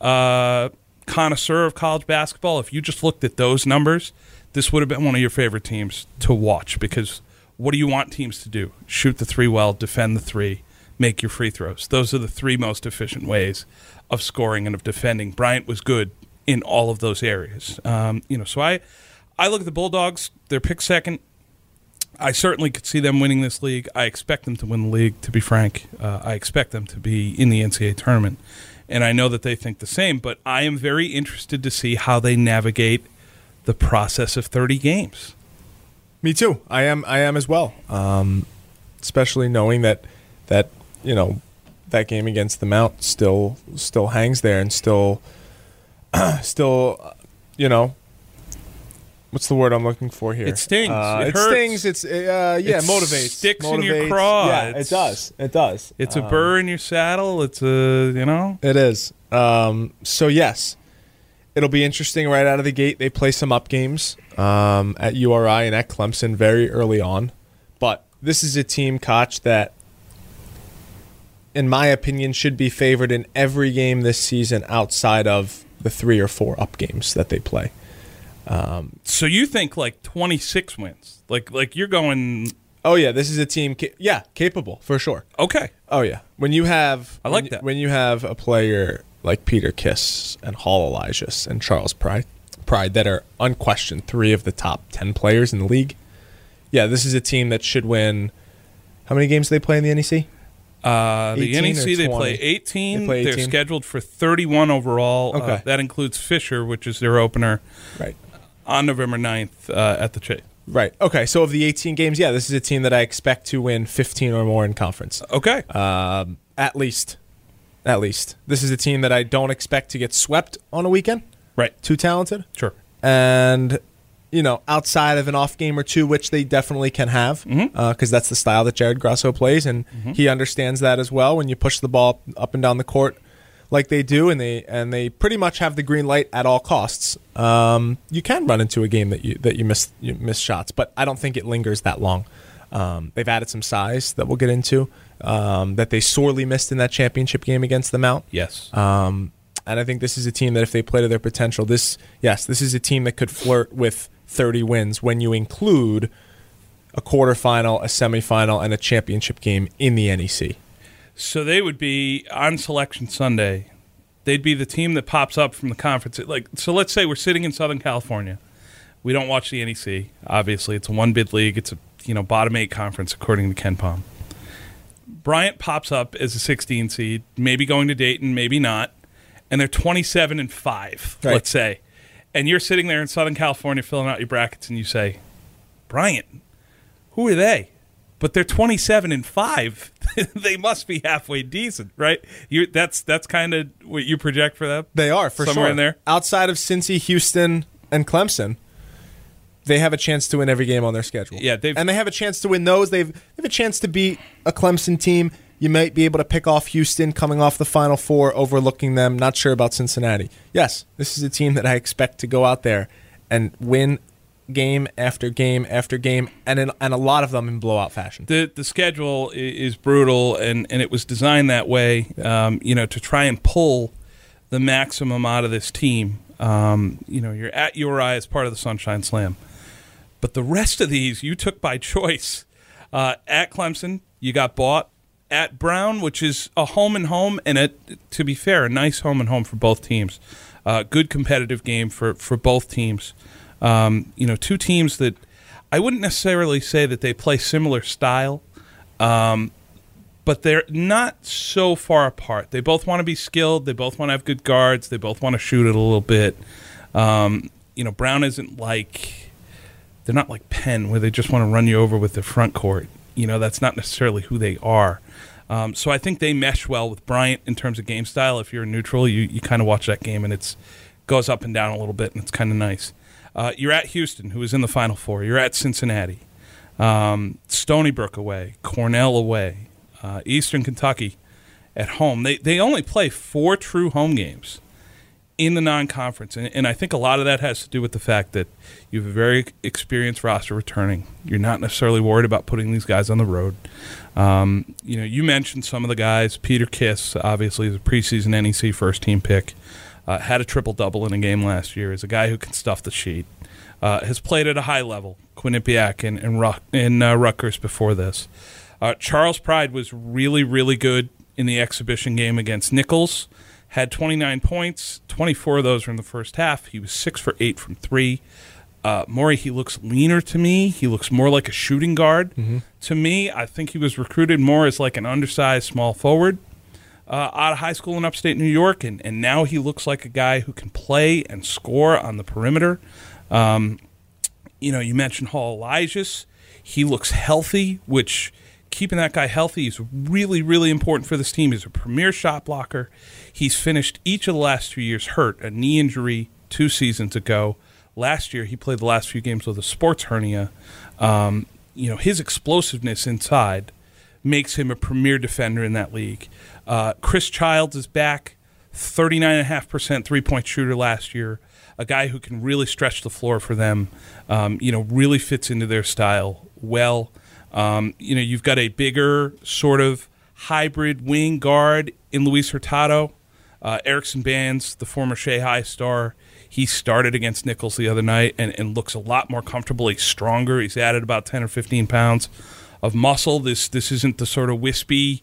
uh, connoisseur of college basketball, if you just looked at those numbers, this would have been one of your favorite teams to watch, because what do you want teams to do? Shoot the three well, defend the three, make your free throws. Those are the three most efficient ways of scoring and of defending. Bryant was good in all of those areas. Um, you know, so I, I look at the Bulldogs. They're picked second. I certainly could see them winning this league. I expect them to win the league, to be frank. Uh, I expect them to be in the N C A A tournament. And I know that they think the same, but I am very interested to see how they navigate the process of thirty games. Me too. I am. I am as well. Um, especially knowing that that you know that game against the Mount still still hangs there and still still you know. What's the word I'm looking for here? It stings. Uh, it, it hurts. stings. It's uh, yeah, it motivates. Sticks motivates. in your craw. Yeah, it's, it does. It does. It's um, a burr in your saddle. It's a you know. It is. Um, so yes, it'll be interesting right out of the gate. They play some up games um, at U R I and at Clemson very early on, but this is a team, Koch, that, in my opinion, should be favored in every game this season outside of the three or four up games that they play. Um, so you think like twenty-six wins, like, like you're going, oh yeah, this is a team. Ca- yeah. Capable for sure. Okay. Oh yeah. When you have, I like when, that when you have a player like Peter Kiss and Hall Elijahs and Charles Pride, Pride that are unquestioned three of the top ten players in the league. Yeah. This is a team that should win. How many games do they play in the N E C? Uh, the N E C, they play eighteen. They play eighteen. They're scheduled for thirty-one overall. Okay. Uh, that includes Fisher, which is their opener. Right. On November ninth uh, at the Chase. Right. Okay. So of the eighteen games, yeah, this is a team that I expect to win fifteen or more in conference. Okay. Um, at least. At least. This is a team that I don't expect to get swept on a weekend. Right. Too talented. Sure. And, you know, outside of an off game or two, which they definitely can have, because mm-hmm. uh, that's the style that Jared Grasso plays, and mm-hmm. he understands that as well. When you push the ball up and down the court like they do, and they and they pretty much have the green light at all costs. Um, you can run into a game that you that you miss you miss shots, but I don't think it lingers that long. Um, they've added some size that we'll get into um, that they sorely missed in that championship game against the Mount. Yes, um, and I think this is a team that if they play to their potential, this yes, this is a team that could flirt with thirty wins when you include a quarterfinal, a semifinal, and a championship game in the N E C. So they would be on Selection Sunday. They'd be the team that pops up from the conference. Like, so let's say we're sitting in Southern California. We don't watch the N E C. Obviously, it's a one-bid league. It's a you know bottom eight conference according to Ken Pom. Bryant pops up as a sixteen seed, maybe going to Dayton, maybe not, and they're twenty-seven and five. Right. Let's say, and you're sitting there in Southern California filling out your brackets, and you say, Bryant, who are they? But they're twenty-seven and five. They must be halfway decent, right? You that's that's kind of what you project for them. They are for somewhere sure. in there outside of Cincy, Houston, and Clemson. They have a chance to win every game on their schedule. Yeah, and they have a chance to win those. They've they have a chance to beat a Clemson team. You might be able to pick off Houston coming off the Final Four, overlooking them. Not sure about Cincinnati. Yes, this is a team that I expect to go out there and win game after game after game, and in, and a lot of them in blowout fashion. The the schedule is brutal, and, and it was designed that way, yeah. um, you know, to try and pull the maximum out of this team. Um, you know, you're at U R I as part of the Sunshine Slam. But the rest of these you took by choice. Uh, at Clemson, you got bought. At Brown, which is a home and home, and a, to be fair, a nice home and home for both teams. Uh, good competitive game for, for both teams. Um, you know, two teams that I wouldn't necessarily say that they play similar style, um, but they're not so far apart. They both want to be skilled. They both want to have good guards. They both want to shoot it a little bit. Um, you know, Brown isn't like – they're not like Penn where they just want to run you over with the front court. You know, that's not necessarily who they are. Um, so I think they mesh well with Bryant in terms of game style. If you're neutral, you, you kind of watch that game, and it's goes up and down a little bit, and it's kind of nice. Uh, you're at Houston, who is in the Final Four. You're at Cincinnati, um, Stony Brook away, Cornell away, uh, Eastern Kentucky at home. They they only play four true home games in the non-conference, and, and I think a lot of that has to do with the fact that you have a very experienced roster returning. You're not necessarily worried about putting these guys on the road. Um, you know, you mentioned some of the guys. Peter Kiss, obviously, is a preseason N E C first-team pick. Uh, had a triple-double in a game last year, is a guy who can stuff the sheet, uh, has played at a high level, Quinnipiac and, and, Ruck, and uh, Rutgers before this. Uh, Charles Pride was really, really good in the exhibition game against Nichols, had twenty-nine points, twenty-four of those were in the first half. He was six for eight from three. Uh, Maury, he looks leaner to me. He looks more like a shooting guard. Mm-hmm. To me, I think he was recruited more as like an undersized small forward. Uh, out of high school in upstate New York, and, and now he looks like a guy who can play and score on the perimeter. Um, You know, you mentioned Hall Elijahs. He looks healthy, which keeping that guy healthy is really, really important for this team. He's a premier shot blocker. He's finished each of the last two years hurt, a knee injury two seasons ago. Last year, he played the last few games with a sports hernia. Um, you know, his explosiveness inside makes him a premier defender in that league. Uh, Chris Childs is back, thirty-nine point five percent three-point shooter last year, a guy who can really stretch the floor for them, um, you know, really fits into their style well. Um, you know, you've got a bigger sort of hybrid wing guard in Luis Hurtado. Uh, Erickson Bands, the former Shea High star, he started against Nichols the other night and, and looks a lot more comfortable. He's stronger. He's added about ten or fifteen pounds of muscle. This this isn't the sort of wispy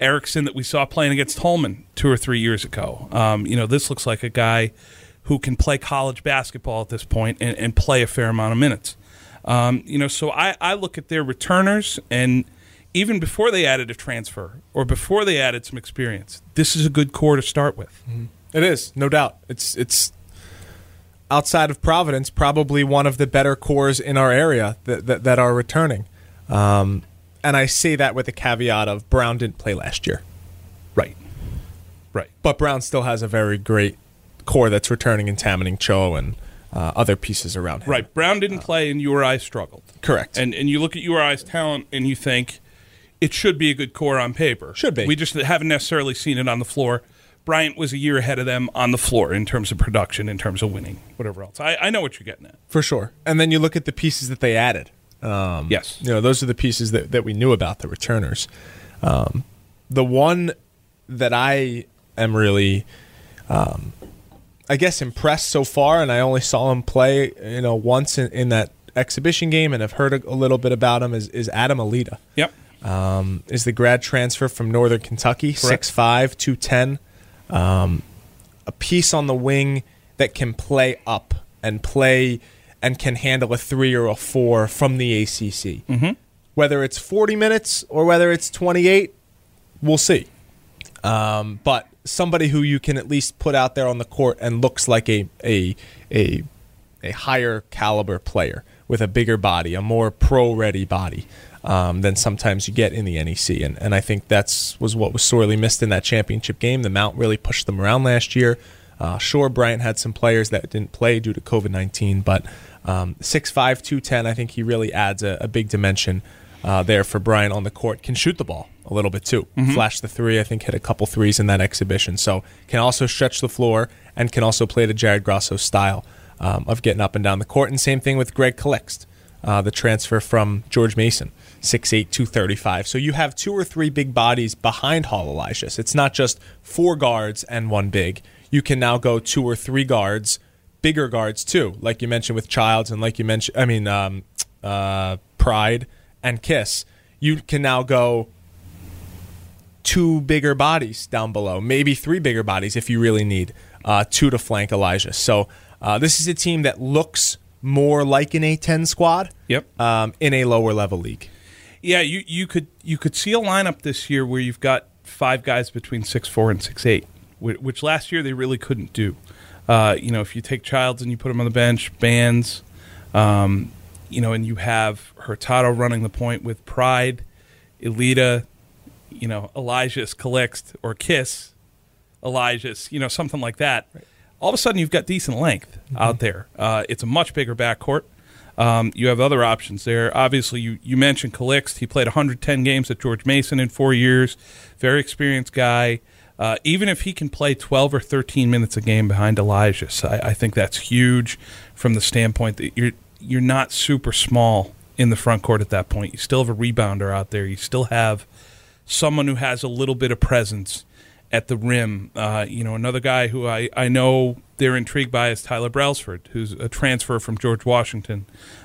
Erickson that we saw playing against Holman two or three years ago. Um, you know, this looks like a guy who can play college basketball at this point and, and play a fair amount of minutes. Um, you know, so I, I look at their returners, and even before they added a transfer or before they added some experience, this is a good core to start with. Mm-hmm. It is, no doubt. It's it's outside of Providence, probably one of the better cores in our area that that, that are returning. Um, and I say that with a caveat of Brown didn't play last year. Right. Right. But Brown still has a very great core that's returning in Tammany Cho and Uh, other pieces around him. Right. Brown didn't uh, play and U R I struggled. Correct. And and you look at U R I's talent and you think it should be a good core on paper. Should be. We just haven't necessarily seen it on the floor. Bryant was a year ahead of them on the floor in terms of production, in terms of winning, whatever else. I, I know what you're getting at. For sure. And then you look at the pieces that they added. Um, yes. You know, those are the pieces that, that we knew about, the returners. Um, the one that I am really... Um, I guess impressed so far, and I only saw him play, you know, once in, in that exhibition game, and I've heard a, a little bit about him. Is, is Adam Alita? Yep, um, is the grad transfer from Northern Kentucky, six five, two ten, um, a piece on the wing that can play up and play and can handle a three or a four from the A C C. Mm-hmm. Whether it's forty minutes or whether it's twenty-eight, we'll see. Um, but somebody who you can at least put out there on the court and looks like a a a, a higher caliber player with a bigger body, a more pro-ready body um, than sometimes you get in the N E C. And and I think that's was what was sorely missed in that championship game. The Mount really pushed them around last year. Uh, sure, Bryant had some players that didn't play due to COVID nineteen, but um, six five, two ten, I think he really adds a, a big dimension Uh, there for Brian on the court. Can shoot the ball a little bit too. Mm-hmm. Flash the three, I think hit a couple threes in that exhibition. So can also stretch the floor and can also play the Jared Grosso style um, of getting up and down the court. And same thing with Greg Calixt, uh, the transfer from George Mason, six eight, two thirty-five. So you have two or three big bodies behind Hall Elijahs. It's not just four guards and one big. You can now go two or three guards, bigger guards too, like you mentioned with Childs and like you mentioned, I mean, um, uh, Pride and Kiss. You can now go two bigger bodies down below, maybe three bigger bodies if you really need uh, two to flank Elijah. So uh, this is a team that looks more like an A ten squad. Yep. um, in a lower level league. Yeah, you, you could you could see a lineup this year where you've got five guys between six four and six eight, which last year they really couldn't do. Uh, you know, if you take Childs and you put him on the bench, Bands, um, you know, and you have Hurtado running the point with Pride, Alita, you know, Elijah's Calixt or Kiss, Elijah's, you know, something like that. Right. All of a sudden, you've got decent length mm-hmm. out there. Uh, it's a much bigger backcourt. Um, you have other options there. Obviously, you, you mentioned Calixt. He played one hundred ten games at George Mason in four years. Very experienced guy. Uh, even if he can play twelve or thirteen minutes a game behind Elijah's, I, I think that's huge from the standpoint that you're you're not super small in the front court at that point. You still have a rebounder out there. You still have someone who has a little bit of presence at the rim. Uh, you know, another guy who I, I know they're intrigued by is Tyler Brailsford, who's a transfer from George Washington,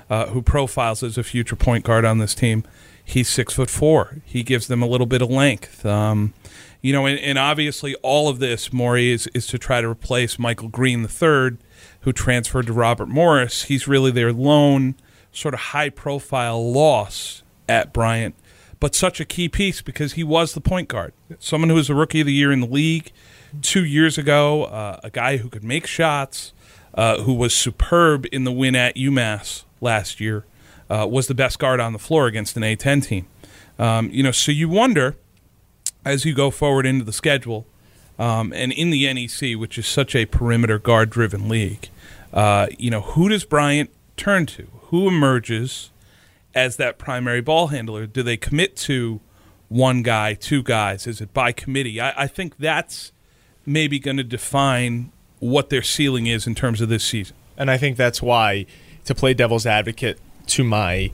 uh, who profiles as a future point guard on this team. He's six foot four. He gives them a little bit of length. Um, you know, and, and obviously all of this, Maury, is, is to try to replace Michael Green the third, who transferred to Robert Morris. He's really their lone sort of high-profile loss at Bryant, but such a key piece because he was the point guard, someone who was the Rookie of the Year in the league two years ago, uh, a guy who could make shots, uh, who was superb in the win at UMass last year, uh, was the best guard on the floor against an A ten team. Um, you know, so you wonder as you go forward into the schedule, um, and in the N E C, which is such a perimeter guard-driven league, uh, you know, who does Bryant turn to? Who emerges as that primary ball handler? Do they commit to one guy, two guys? Is it by committee? I, I think that's maybe going to define what their ceiling is in terms of this season. And I think that's why, to play devil's advocate to my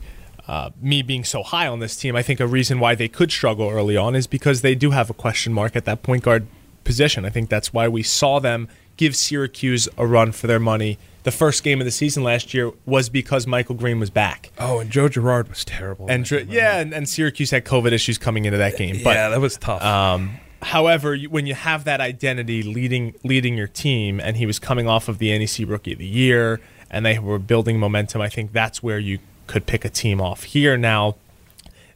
uh, me being so high on this team, I think a reason why they could struggle early on is because they do have a question mark at that point guard position. I think that's why we saw them give Syracuse a run for their money. The first game of the season last year was because Michael Green was back. Oh, and Joe Girard was terrible. And Dr- yeah, and, and Syracuse had COVID issues coming into that game. But, yeah, that was tough. Um, however, you, when you have that identity leading leading your team, and he was coming off of the N E C Rookie of the Year, and they were building momentum, I think that's where you could pick a team off. Here now,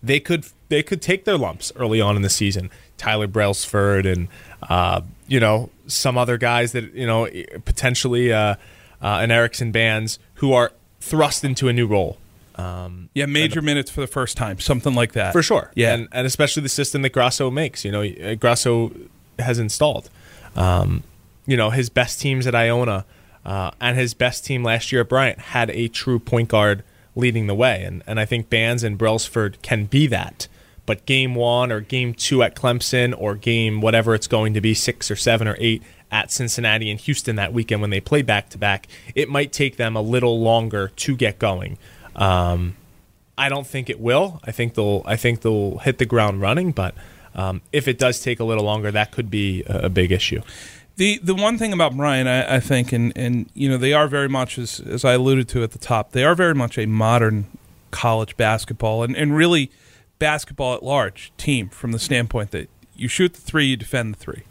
they could they could take their lumps early on in the season. Tyler Brailsford and uh, you know some other guys that you know potentially. Uh, Uh, and Erickson Bands, who are thrust into a new role. Um, yeah, major and, minutes for the first time, something like that. For sure. Yeah. And, and especially the system that Grasso makes, you know, Grasso has installed. Um, you know, his best teams at Iona uh, and his best team last year at Bryant had a true point guard leading the way. And, and I think Bands and Brailsford can be that. But game one or game two at Clemson or game whatever it's going to be, six or seven or eight, at Cincinnati and Houston that weekend when they play back-to-back, it might take them a little longer to get going. Um, I don't think it will. I think they'll I think they'll hit the ground running, but um, if it does take a little longer, that could be a, a big issue. The the one thing about Bryant, I, I think, and, and you know they are very much, as, as I alluded to at the top, they are very much a modern college basketball and, and really basketball at large team from the standpoint that you shoot the three, you defend the three.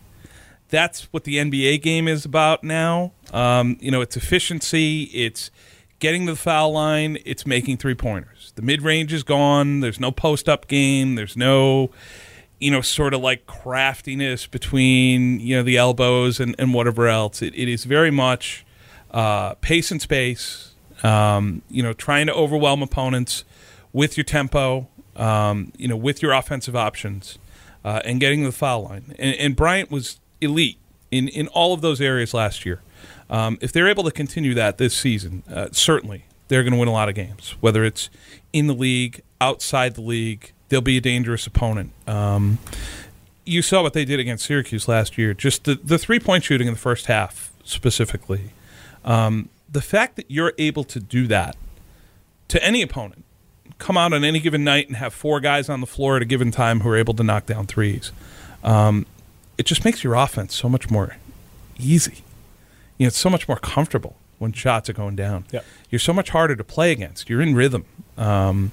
That's what the N B A game is about now. Um, you know, it's efficiency, it's getting to the foul line, it's making three-pointers. The mid-range is gone. There's no post-up game. There's no, you know, sort of like craftiness between, you know, the elbows and, and whatever else. It, it is very much uh, pace and space, um, you know, trying to overwhelm opponents with your tempo, um, you know, with your offensive options, uh, and getting to the foul line. And, and Bryant was elite in, in all of those areas last year. Um, if they're able to continue that this season, uh, certainly they're going to win a lot of games, whether it's in the league, outside the league. They'll be a dangerous opponent. Um, you saw what they did against Syracuse last year, just the, the three-point shooting in the first half specifically. Um, the fact that you're able to do that to any opponent, come out on any given night and have four guys on the floor at a given time who are able to knock down threes, um, it just makes your offense so much more easy. You know, it's so much more comfortable when shots are going down. Yep. You're so much harder to play against. You're in rhythm. Um,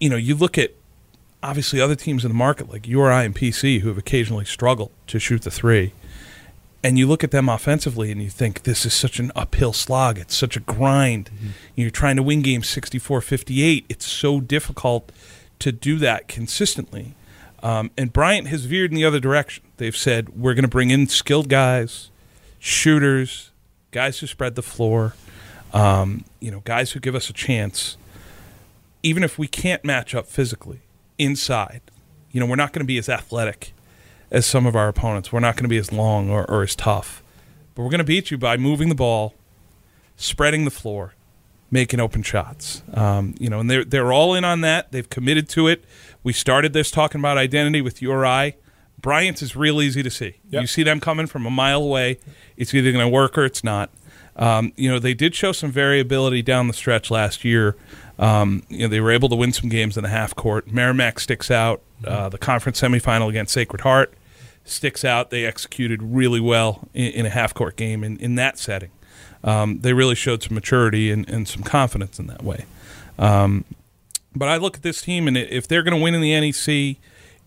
you know, you look at, obviously, other teams in the market like U R I and P C who have occasionally struggled to shoot the three, and you look at them offensively and you think, this is such an uphill slog. It's such a grind. Mm-hmm. You're trying to win games sixty-four fifty-eight. It's so difficult to do that consistently. Um, and Bryant has veered in the other direction. They've said, we're going to bring in skilled guys, shooters, guys who spread the floor, um, you know, guys who give us a chance. Even if we can't match up physically inside, you know, we're not going to be as athletic as some of our opponents. We're not going to be as long or, or as tough. But we're going to beat you by moving the ball, spreading the floor, making open shots. Um, you know, and they're, they're all in on that. They've committed to it. We started this talking about identity with U R I. Bryant is real easy to see. Yep. You see them coming from a mile away. It's either going to work or it's not. Um, you know, they did show some variability down the stretch last year. Um, you know, they were able to win some games in the half court. Merrimack sticks out. Mm-hmm. Uh, the conference semifinal against Sacred Heart sticks out. They executed really well in, in a half court game in, in that setting. Um, they really showed some maturity and, and some confidence in that way. Um, but I look at this team, and if they're going to win in the N E C,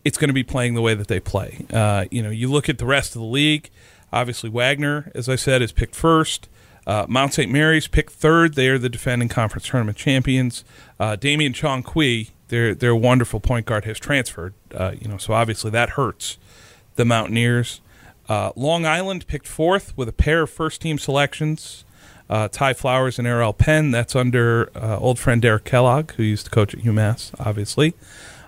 it's going to be playing the way that they play. Uh, you know, you look at the rest of the league. Obviously, Wagner, as I said, is picked first. Uh, Mount Saint Mary's picked third. They are the defending conference tournament champions. Uh, Damian Chong Kui, their their wonderful point guard, has transferred. Uh, you know, so obviously that hurts the Mountaineers. Uh, Long Island picked fourth with a pair of first-team selections. Uh, Ty Flowers and Errol Penn, that's under uh, old friend Derek Kellogg, who used to coach at UMass, obviously.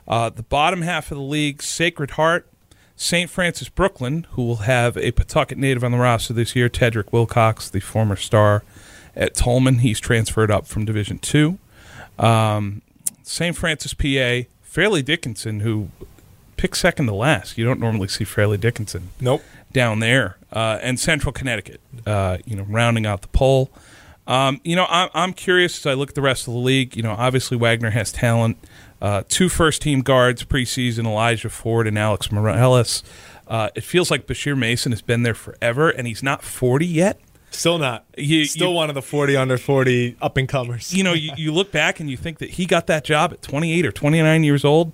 Uh, the bottom half of the league, Sacred Heart, Saint Francis Brooklyn, who will have a Pawtucket native on the roster this year, Tedrick Wilcox, the former star at Tolman. He's transferred up from Division two. Um, Saint Francis, P A, Fairleigh Dickinson, who picked second to last. You don't normally see Fairleigh Dickinson nope. down there. Uh, and Central Connecticut, uh, you know, rounding out the poll. Um, you know, I'm, I'm curious as I look at the rest of the league. You know, obviously Wagner has talent. Uh, two first-team guards preseason, Elijah Ford and Alex Morales. Uh, it feels like Bashir Mason has been there forever, and he's not forty yet. Still not. You, Still you, one of the forty under forty up-and-comers. You know, you, you look back and you think that he got that job at twenty-eight or twenty-nine years old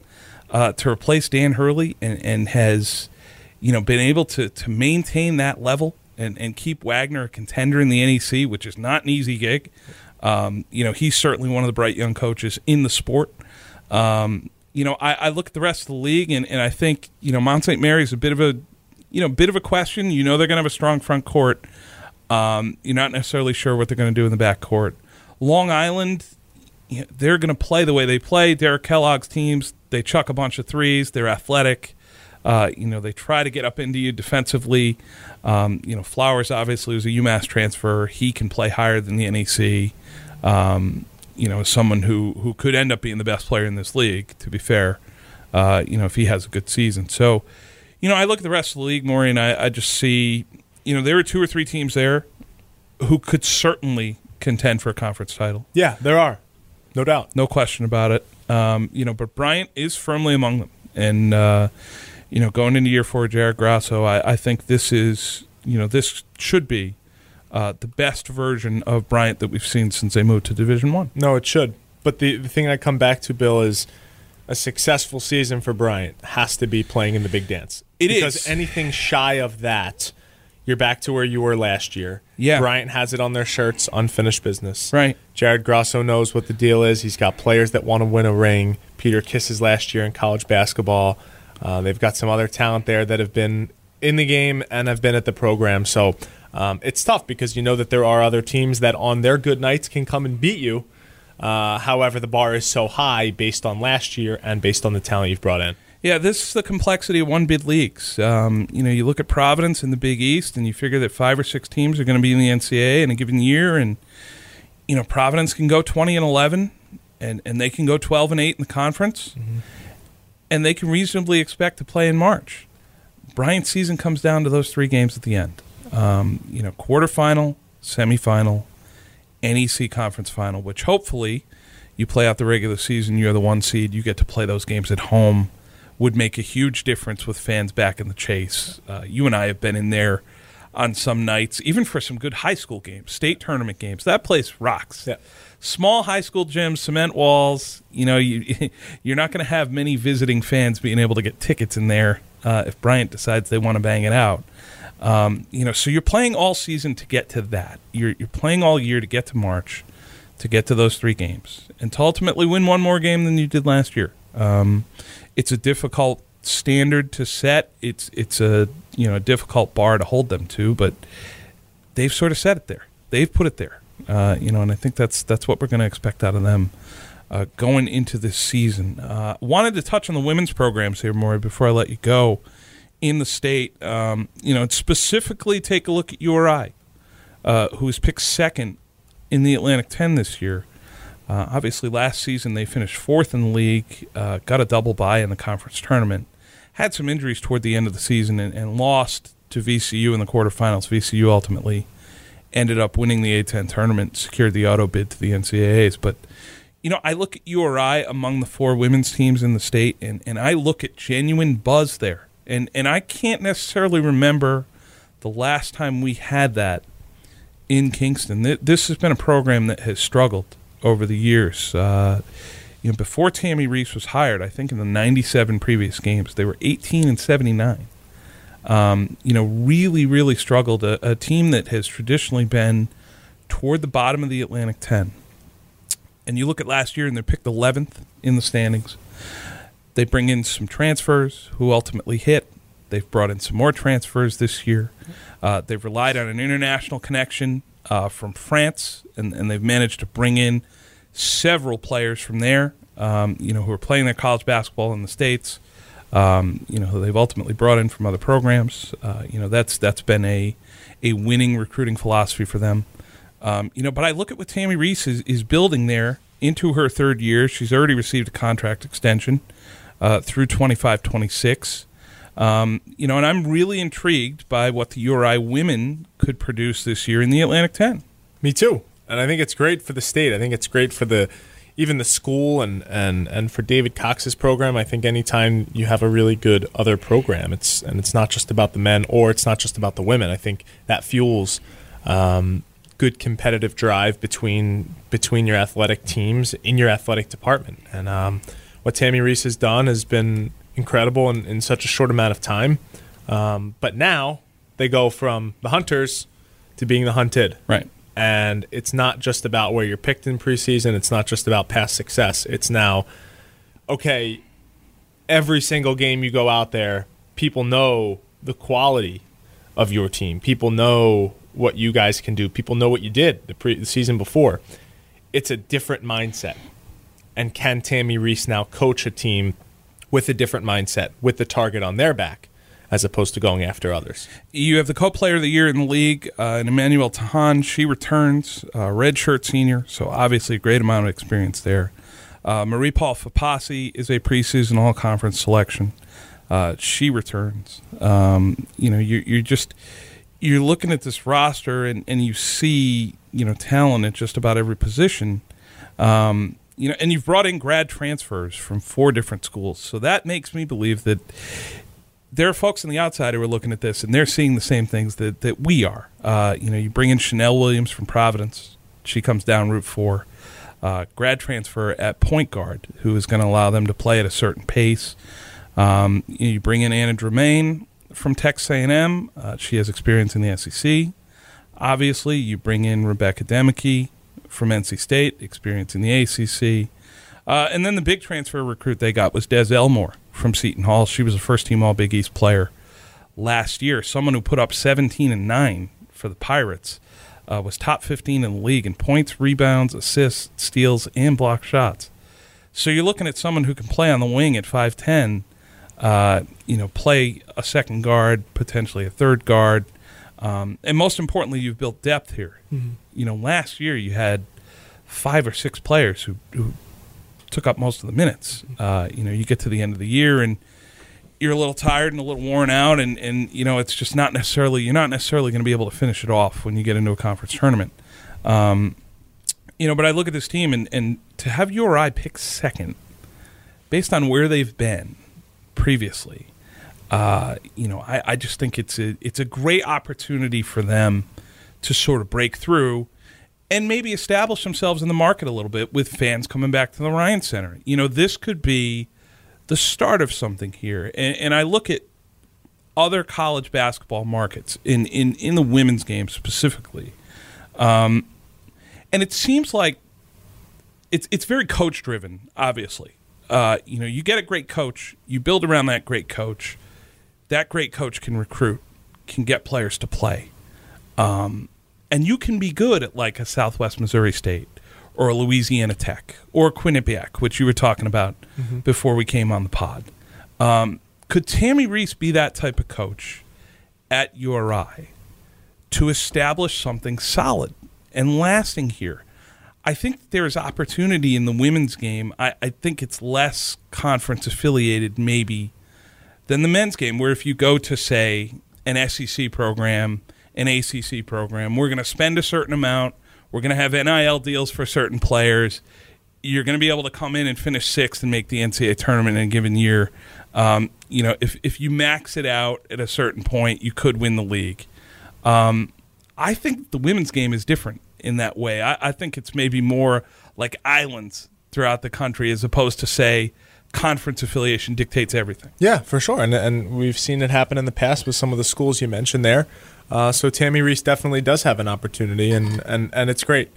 uh, to replace Dan Hurley and, and has, you know, been able to, to maintain that level and, and keep Wagner a contender in the N E C, which is not an easy gig. Um, you know, he's certainly one of the bright young coaches in the sport. Um, you know, I, I look at the rest of the league, and, and I think, you know, Mount Saint Mary's a bit of a, you know, bit of a question. You know, they're going to have a strong front court. Um, you're not necessarily sure what they're going to do in the back court. Long Island, you know, they're going to play the way they play. Derek Kellogg's teams, they chuck a bunch of threes. They're athletic. Uh, you know, they try to get up into you defensively. Um, you know, Flowers obviously was a UMass transfer. He can play higher than the N E C. Um, You know, as someone who, who could end up being the best player in this league, to be fair, uh, you know, if he has a good season. So, you know, I look at the rest of the league, Maury, and I, I just see, you know, there are two or three teams there who could certainly contend for a conference title. Yeah, there are. No doubt. No question about it. Um, you know, but Bryant is firmly among them. And, uh, you know, going into year four, Jared Grasso, I, I think this is, you know, this should be Uh, the best version of Bryant that we've seen since they moved to Division One. No, it should. But the, the thing I come back to, Bill, is a successful season for Bryant has to be playing in the Big Dance. It because is. Because anything shy of that, you're back to where you were last year. Yeah. Bryant has it on their shirts, unfinished business. Right. Jared Grasso knows what the deal is. He's got players that want to win a ring. Peter Kisses last year in college basketball. Uh, they've got some other talent there that have been in the game and have been at the program. So Um, it's tough because you know that there are other teams that on their good nights can come and beat you. Uh, however, the bar is so high based on last year and based on the talent you've brought in. Yeah, this is the complexity of one-bid leagues. Um, you know, you look at Providence in the Big East, and you figure that five or six teams are going to be in the N C A A in a given year. And, you know, Providence can go twenty and eleven, and, and they can go twelve and eight in the conference. Mm-hmm. And they can reasonably expect to play in March. Bryant's season comes down to those three games at the end. Um, you know, quarterfinal, semifinal, N E C conference final, which hopefully you play out the regular season, you're the one seed, you get to play those games at home, would make a huge difference with fans back in the Chase. Uh, you and I have been in there on some nights, even for some good high school games, state tournament games. That place rocks. Yeah. Small high school gyms, cement walls, you know, you, you're not going to have many visiting fans being able to get tickets in there uh, if Bryant decides they want to bang it out. Um, you know, so you're playing all season to get to that. You're you're playing all year to get to March, to get to those three games, and to ultimately win one more game than you did last year. Um, it's a difficult standard to set. It's it's a you know a difficult bar to hold them to, but they've sort of set it there. They've put it there. Uh, you know, and I think that's that's what we're going to expect out of them uh, going into this season. Uh, wanted to touch on the women's programs here, Maury, before I let you go. In the state, um, you know, specifically take a look at U R I, uh, who was picked second in the Atlantic ten this year. Uh, obviously, last season they finished fourth in the league, uh, got a double bye in the conference tournament, had some injuries toward the end of the season, and, and lost to V C U in the quarterfinals. V C U ultimately ended up winning the A ten tournament, secured the auto bid to the N C A As. But, you know, I look at U R I among the four women's teams in the state, and, and I look at genuine buzz there. And and I can't necessarily remember the last time we had that in Kingston. This has been a program that has struggled over the years. Uh, you know, before Tammy Reese was hired, I think in the ninety-seven previous games, they were eighteen and seventy-nine. Um, you know, really, really struggled. A, a team that has traditionally been toward the bottom of the Atlantic ten. And you look at last year, and they're picked eleventh in the standings. They bring in some transfers who ultimately hit. They've brought in some more transfers this year. Uh, they've relied on an international connection uh, from France, and, and they've managed to bring in several players from there, um, you know, who are playing their college basketball in the States. Um, you know, who they've ultimately brought in from other programs. Uh, you know, that's that's been a a winning recruiting philosophy for them. Um, you know, but I look at what Tammy Reese is, is building there into her third year. She's already received a contract extension uh, through twenty-five twenty-six. Um, you know, and I'm really intrigued by what the U R I women could produce this year in the Atlantic ten. Me too. And I think it's great for the state. I think it's great for the even the school and, and, and for David Cox's program. I think anytime you have a really good other program, it's and it's not just about the men or it's not just about the women. I think that fuels um, good competitive drive between between your athletic teams in your athletic department. And um, what Tammy Reese has done has been incredible in, in such a short amount of time. Um, but now they go from the hunters to being the hunted. Right. And it's not just about where you're picked in preseason. It's not just about past success. It's now, okay, every single game you go out there, people know the quality of your team. People know what you guys can do. People know what you did the, pre- the season before. It's a different mindset. And can Tammy Reese now coach a team with a different mindset, with the target on their back, as opposed to going after others? You have the co-player of the year in the league, uh, and Emmanuel Tahan. She returns, uh, redshirt senior, so obviously a great amount of experience there. Uh, Marie-Paul Fapasi is a preseason all-conference selection. Uh, she returns. Um, you know, you, you're just you're looking at this roster, and, and you see you know talent at just about every position. Um, you know, and you've brought in grad transfers from four different schools, so that makes me believe that there are folks on the outside who are looking at this, and they're seeing the same things that, that we are. Uh, you know, you bring in Chanel Williams from Providence. She comes down Route four. Uh, grad transfer at point guard, who is going to allow them to play at a certain pace. Um, you bring in Anna Drumaine from Texas A and M. Uh, she has experience in the S E C. Obviously, you bring in Rebecca Demicke from N C State, experience in the A C C. Uh, and then the big transfer recruit they got was Des Elmore from Seton Hall. She was a first-team All-Big East player last year. Someone who put up seventeen and nine for the Pirates, uh, was top fifteen in the league in points, rebounds, assists, steals, and block shots. So you're looking at someone who can play on the wing at five ten, uh, you know, play a second guard, potentially a third guard. Um, and most importantly, you've built depth here. Mm-hmm. You know, last year you had five or six players who, who – took up most of the minutes. Uh, you know, you get to the end of the year and you're a little tired and a little worn out, and, and you know, it's just not necessarily, you're not necessarily going to be able to finish it off when you get into a conference tournament. Um, you know, but I look at this team, and, and to have U R I pick second based on where they've been previously, uh, you know, I, I just think it's a, it's a great opportunity for them to sort of break through and maybe establish themselves in the market a little bit with fans coming back to the Ryan Center. You know, this could be the start of something here. And, and I look at other college basketball markets, in, in, in the women's game specifically. Um, and it seems like it's it's very coach-driven, obviously. Uh, you know, you get a great coach, you build around that great coach. That great coach can recruit, can get players to play. Um And you can be good at like a Southwest Missouri State or a Louisiana Tech or Quinnipiac, which you were talking about mm-hmm. before we came on the pod. Um, could Tammy Reese be that type of coach at U R I to establish something solid and lasting here? I think there is opportunity in the women's game. I, I think it's less conference-affiliated maybe than the men's game, where if you go to, say, an S E C program, an A C C program, we're going to spend a certain amount, we're going to have N I L deals for certain players, you're going to be able to come in and finish sixth and make the N C A A tournament in a given year. Um, you know, if, if you max it out at a certain point, you could win the league. Um, I think the women's game is different in that way. I, I think it's maybe more like islands throughout the country as opposed to, say, conference affiliation dictates everything. Yeah, for sure. And, and we've seen it happen in the past with some of the schools you mentioned there. Uh, so Tammy Reese definitely does have an opportunity, and, and, and it's great.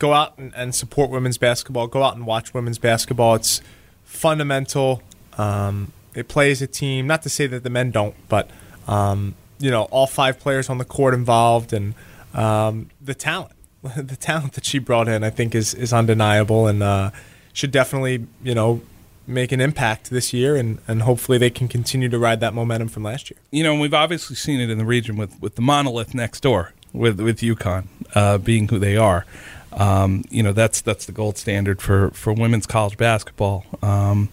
Go out and, and support women's basketball. Go out and watch women's basketball. It's fundamental. Um, They play as a team. Not to say that the men don't, but um, you know, all five players on the court involved, and um, the talent, the talent that she brought in, I think is is undeniable, and uh, should definitely, you know, make an impact this year, and, and hopefully they can continue to ride that momentum from last year. You know, and we've obviously seen it in the region with, with the monolith next door, with with UConn uh, being who they are. Um, you know, that's that's the gold standard for, for women's college basketball. Um,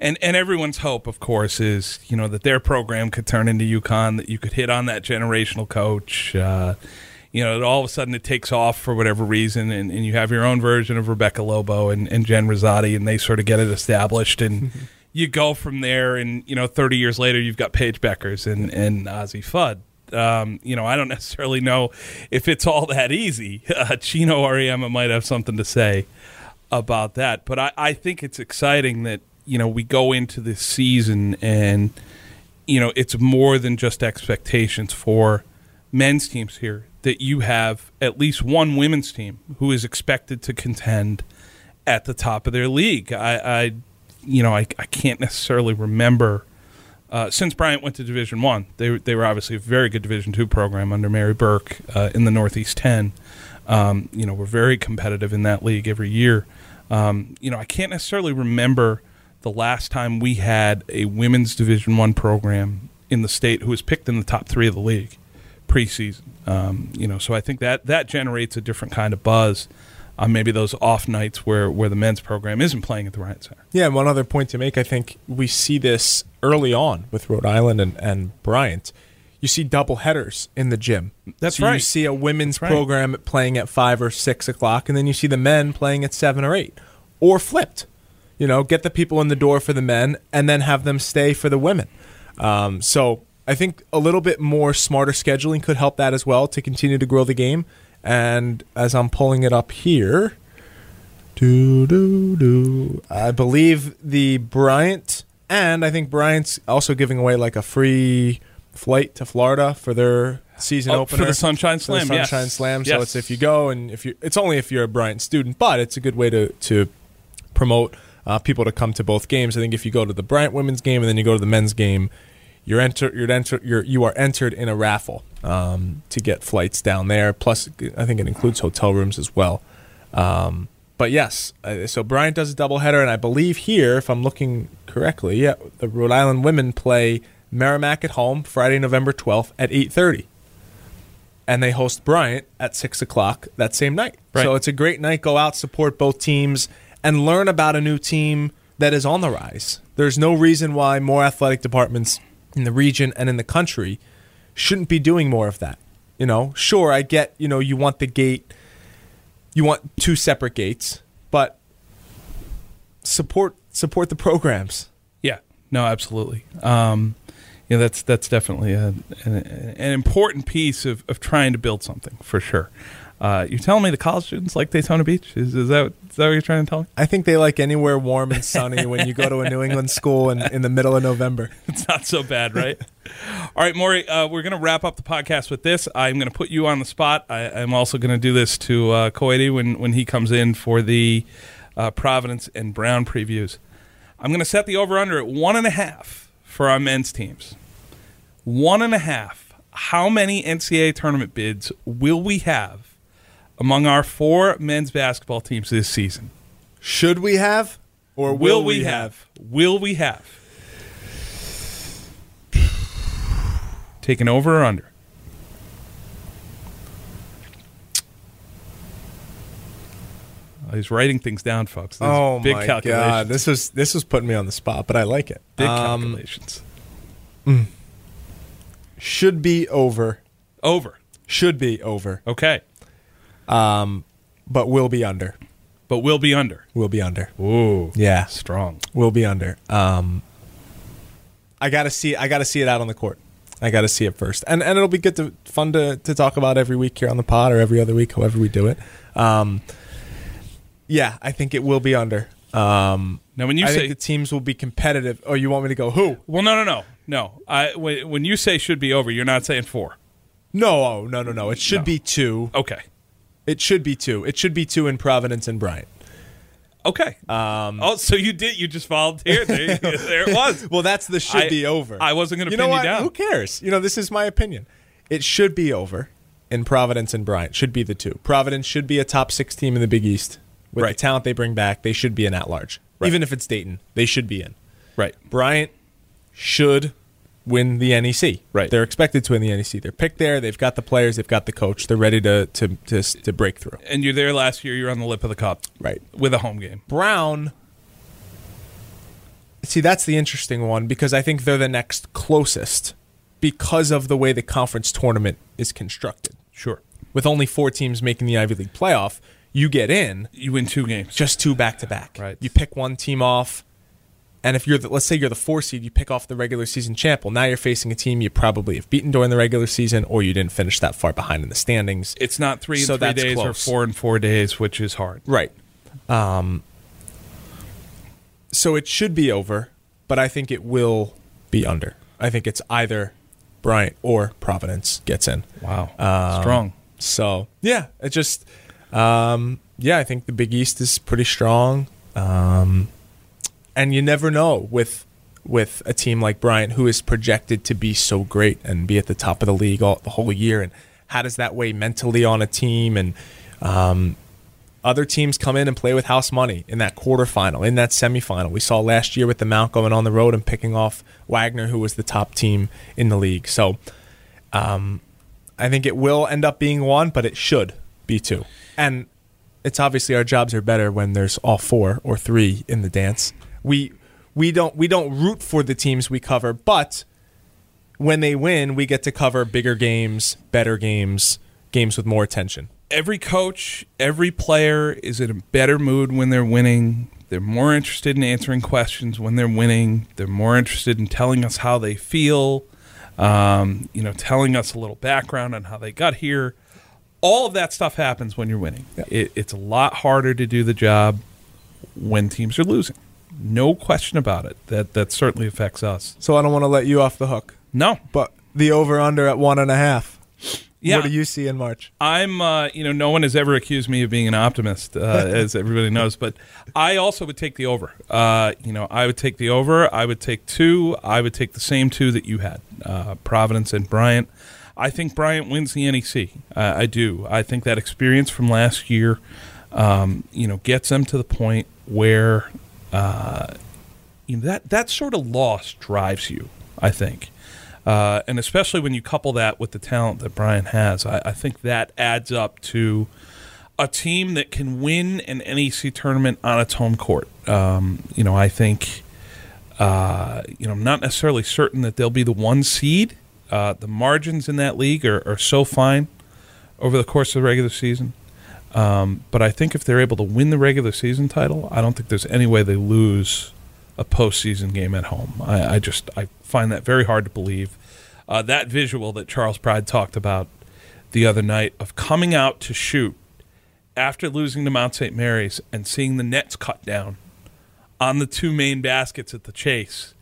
and, and everyone's hope, of course, is, you know, that their program could turn into UConn, that you could hit on that generational coach. Uh, you know, all of a sudden it takes off for whatever reason, and, and you have your own version of Rebecca Lobo and, and Jen Rosati, and they sort of get it established, and you go from there, and, you know, thirty years later you've got Paige Beckers and, and Ozzie Fudd. Um, you know, I don't necessarily know if it's all that easy. Uh, Chino Ariema might have something to say about that. But I, I think it's exciting that, you know, we go into this season and, you know, it's more than just expectations for men's teams here, that you have at least one women's team who is expected to contend at the top of their league. I, I you know, I, I can't necessarily remember uh, since Bryant went to Division One. They they were obviously a very good Division Two program under Mary Burke uh, in the Northeast Ten. Um, you know, we're very competitive in that league every year. Um, you know, I can't necessarily remember the last time we had a women's Division One program in the state who was picked in the top three of the league preseason. Um, you know, so I think that, that generates a different kind of buzz on maybe those off nights where, where the men's program isn't playing at the Ryan Center. Yeah, and one other point to make, I think we see this early on with Rhode Island and, and Bryant. You see double headers in the gym. That's so right. You see a women's right. program playing at five or six o'clock, and then you see the men playing at seven or eight, or flipped. You know, get the people in the door for the men and then have them stay for the women. Um, so... I think a little bit more smarter scheduling could help that as well, to continue to grow the game. And as I'm pulling it up here, do, do, do, I believe the Bryant, and I think Bryant's also giving away like a free flight to Florida for their season oh, opener. For the Sunshine Slam, the Sunshine yes. Slam. So yes. it's if you go, and if you, it's only if you're a Bryant student, but it's a good way to, to promote uh, people to come to both games. I think if you go to the Bryant women's game and then you go to the men's game, You're enter, you're enter, you're, you are entered in a raffle um, to get flights down there. Plus, I think it includes hotel rooms as well. Um, but yes, so Bryant does a doubleheader, and I believe here, if I'm looking correctly, yeah, the Rhode Island women play Merrimack at home Friday, November twelfth at eight thirty. And they host Bryant at six o'clock that same night. Right. So it's a great night. Go out, support both teams, and learn about a new team that is on the rise. There's no reason why more athletic departments in the region and in the country shouldn't be doing more of that. You know, sure, I get, you know, you want the gate, you want two separate gates, but support support the programs. Yeah, no, absolutely. Um, yeah, that's that's definitely a, an, an important piece of, of trying to build something, for sure. Uh, you're telling me the college students like Daytona Beach? Is, is, that, is that what you're trying to tell me? I think they like anywhere warm and sunny when you go to a New England school in, in the middle of November. It's not so bad, right? All right, Maury, uh, we're going to wrap up the podcast with this. I'm going to put you on the spot. I, I'm also going to do this to uh, Coady when, when he comes in for the uh, Providence and Brown previews. I'm going to set the over-under at one and a half for our men's teams. One and a half. How many N C double A tournament bids will we have among our four men's basketball teams this season? Should we have, or will, will we, we have? have? Will we have? Taken over or under? Oh, he's writing things down, folks. This oh big my calculations. God, this is this is putting me on the spot, but I like it. Big um, calculations. Mm. Should be over. Over. Should be over. Okay. Um, but we'll be under. But we'll be under. We'll be under. Ooh, yeah, strong. We'll be under. Um, I gotta see. I gotta see it out on the court. I gotta see it first, and and it'll be good to fun to to talk about every week here on the pod, or every other week, however we do it. Um, yeah, I think it will be under. Um, now, when you I say think the teams will be competitive, or you want me to go who? Well, no, no, no, no. I when when you say should be over, you're not saying four. No, oh, no, no, no. It should no. be two. Okay. It should be two. It should be two in Providence and Bryant. Okay. Um, oh, so you did. You just volunteered. There, there it was. Well, that's the should I, be over. I wasn't going to pin know you what? down. Who cares? You know, this is my opinion. It should be over, and Providence and Bryant should be the two. Providence should be a top six team in the Big East. With right. the talent they bring back, they should be in at-large. Right. Even if it's Dayton, they should be in. Right. Bryant should win the N E C. Right. They're expected to win the N E C. They're picked there. They've got the players. They've got the coach. They're ready to to to, to break through. And you're there last year. You're on the lip of the cup. Right. With a home game. Brown, see, that's the interesting one because I think they're the next closest because of the way the conference tournament is constructed. Sure. With only four teams making the Ivy League playoff, you get in. You win two games. Just two back-to-back. Right. You pick one team off. And if you're, the, let's say you're the four seed, you pick off the regular season champ. Well, now you're facing a team you probably have beaten during the regular season, or you didn't finish that far behind in the standings. It's not three and so three days close. Or four and four days, which is hard. Right. Um, so it should be over, but I think it will be under. I think it's either Bryant or Providence gets in. Wow. Um, strong. So, yeah, it just, um, yeah, I think the Big East is pretty strong. Um And you never know with with a team like Bryant, who is projected to be so great and be at the top of the league all, the whole year. And how does that weigh mentally on a team? And um, other teams come in and play with house money in that quarterfinal, in that semifinal. We saw last year with the Mount going on the road and picking off Wagner, who was the top team in the league. So um, I think it will end up being one, but it should be two. And it's obviously our jobs are better when there's all four or three in the dance. We we don't we don't root for the teams we cover, but when they win, we get to cover bigger games, better games, games with more attention. Every coach, every player is in a better mood when they're winning. They're more interested in answering questions when they're winning. They're more interested in telling us how they feel, um, you know, telling us a little background on how they got here. All of that stuff happens when you're winning. Yeah. It, it's a lot harder to do the job when teams are losing. No question about it. That that certainly affects us. So I don't want to let you off the hook. No, but the over under at one and a half. Yeah. What do you see in March? I'm, uh, you know, no one has ever accused me of being an optimist, uh, as everybody knows. But I also would take the over. Uh, you know, I would take the over. I would take two. I would take the same two that you had, uh, Providence and Bryant. I think Bryant wins the N E C. Uh, I do. I think that experience from last year, um, you know, gets them to the point where. Uh, you know, that, that sort of loss drives you, I think. Uh, and especially when you couple that with the talent that Brian has, I, I think that adds up to a team that can win an N E C tournament on its home court. Um, you know, I think, uh, you know, I'm not necessarily certain that they'll be the one seed. Uh, the margins in that league are, are so fine over the course of the regular season. Um, but I think if they're able to win the regular season title, I don't think there's any way they lose a postseason game at home. I, I just I find that very hard to believe. Uh, that visual that Charles Pride talked about the other night of coming out to shoot after losing to Mount Saint Mary's and seeing the nets cut down on the two main baskets at the Chase.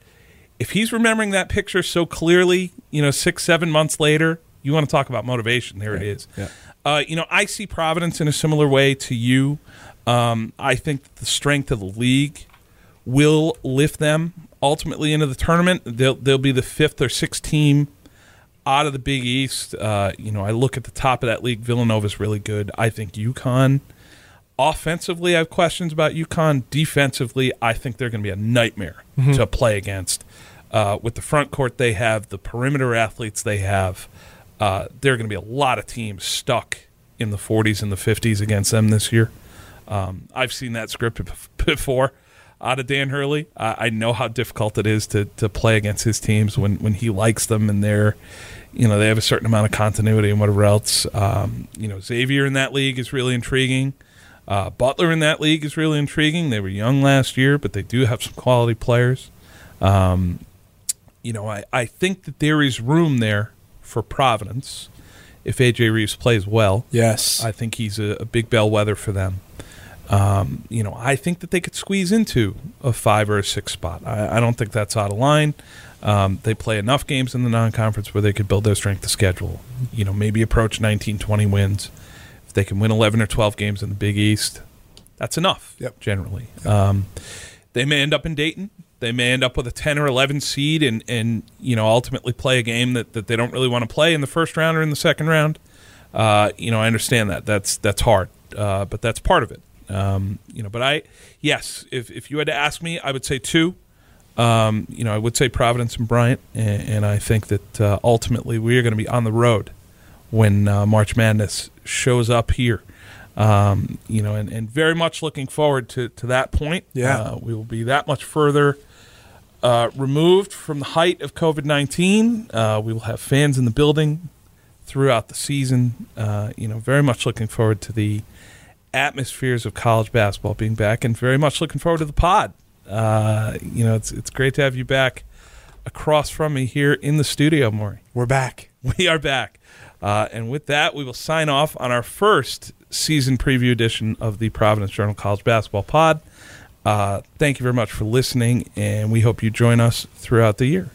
If he's remembering that picture so clearly, you know, six, seven months later, you want to talk about motivation. There yeah, it is. Yeah. Uh, you know, I see Providence in a similar way to you. Um, I think the strength of the league will lift them ultimately into the tournament. They'll they'll be the fifth or sixth team out of the Big East. Uh, you know, I look at the top of that league. Villanova's really good. I think UConn. Offensively, I have questions about UConn. Defensively, I think they're going to be a nightmare mm-hmm. to play against. Uh, with the front court they have, the perimeter athletes they have. Uh, there are going to be a lot of teams stuck in the forties and the fifties against them this year. Um, I've seen that script before out of Dan Hurley. Uh, I know how difficult it is to to play against his teams when, when he likes them and they're, you know, they have a certain amount of continuity and whatever else. Um, you know, Xavier in that league is really intriguing. Uh, Butler in that league is really intriguing. They were young last year, but they do have some quality players. Um, you know, I, I think that there is room there for Providence, if A J Reeves plays well. Yes. I think he's a, a big bellwether for them. Um, you know, I think that they could squeeze into a five or a six spot. I, I don't think that's out of line. Um, they play enough games in the non-conference where they could build their strength to schedule. You know, maybe approach nineteen, twenty wins. If they can win eleven or twelve games in the Big East, that's enough. Yep. Generally, yep. Um, they may end up in Dayton. They may end up with a ten or eleven seed and, and you know, ultimately play a game that, that they don't really want to play in the first round or in the second round. Uh, you know, I understand that. That's that's hard, uh, but that's part of it. Um, you know, but I, yes, if, if you had to ask me, I would say two. Um, you know, I would say Providence and Bryant, and, and I think that uh, ultimately we are going to be on the road when uh, March Madness shows up here. Um, you know, and, and very much looking forward to, to that point. Yeah, uh, we will be that much further Uh, removed from the height of COVID nineteen. Uh, we will have fans in the building throughout the season. Uh, you know, very much looking forward to the atmospheres of college basketball being back, and very much looking forward to the pod. Uh, you know, it's it's great to have you back across from me here in the studio, Maury. We're back. We are back. Uh, and with that, we will sign off on our first season preview edition of the Providence Journal College Basketball Pod. Uh, thank you very much for listening, and we hope you join us throughout the year.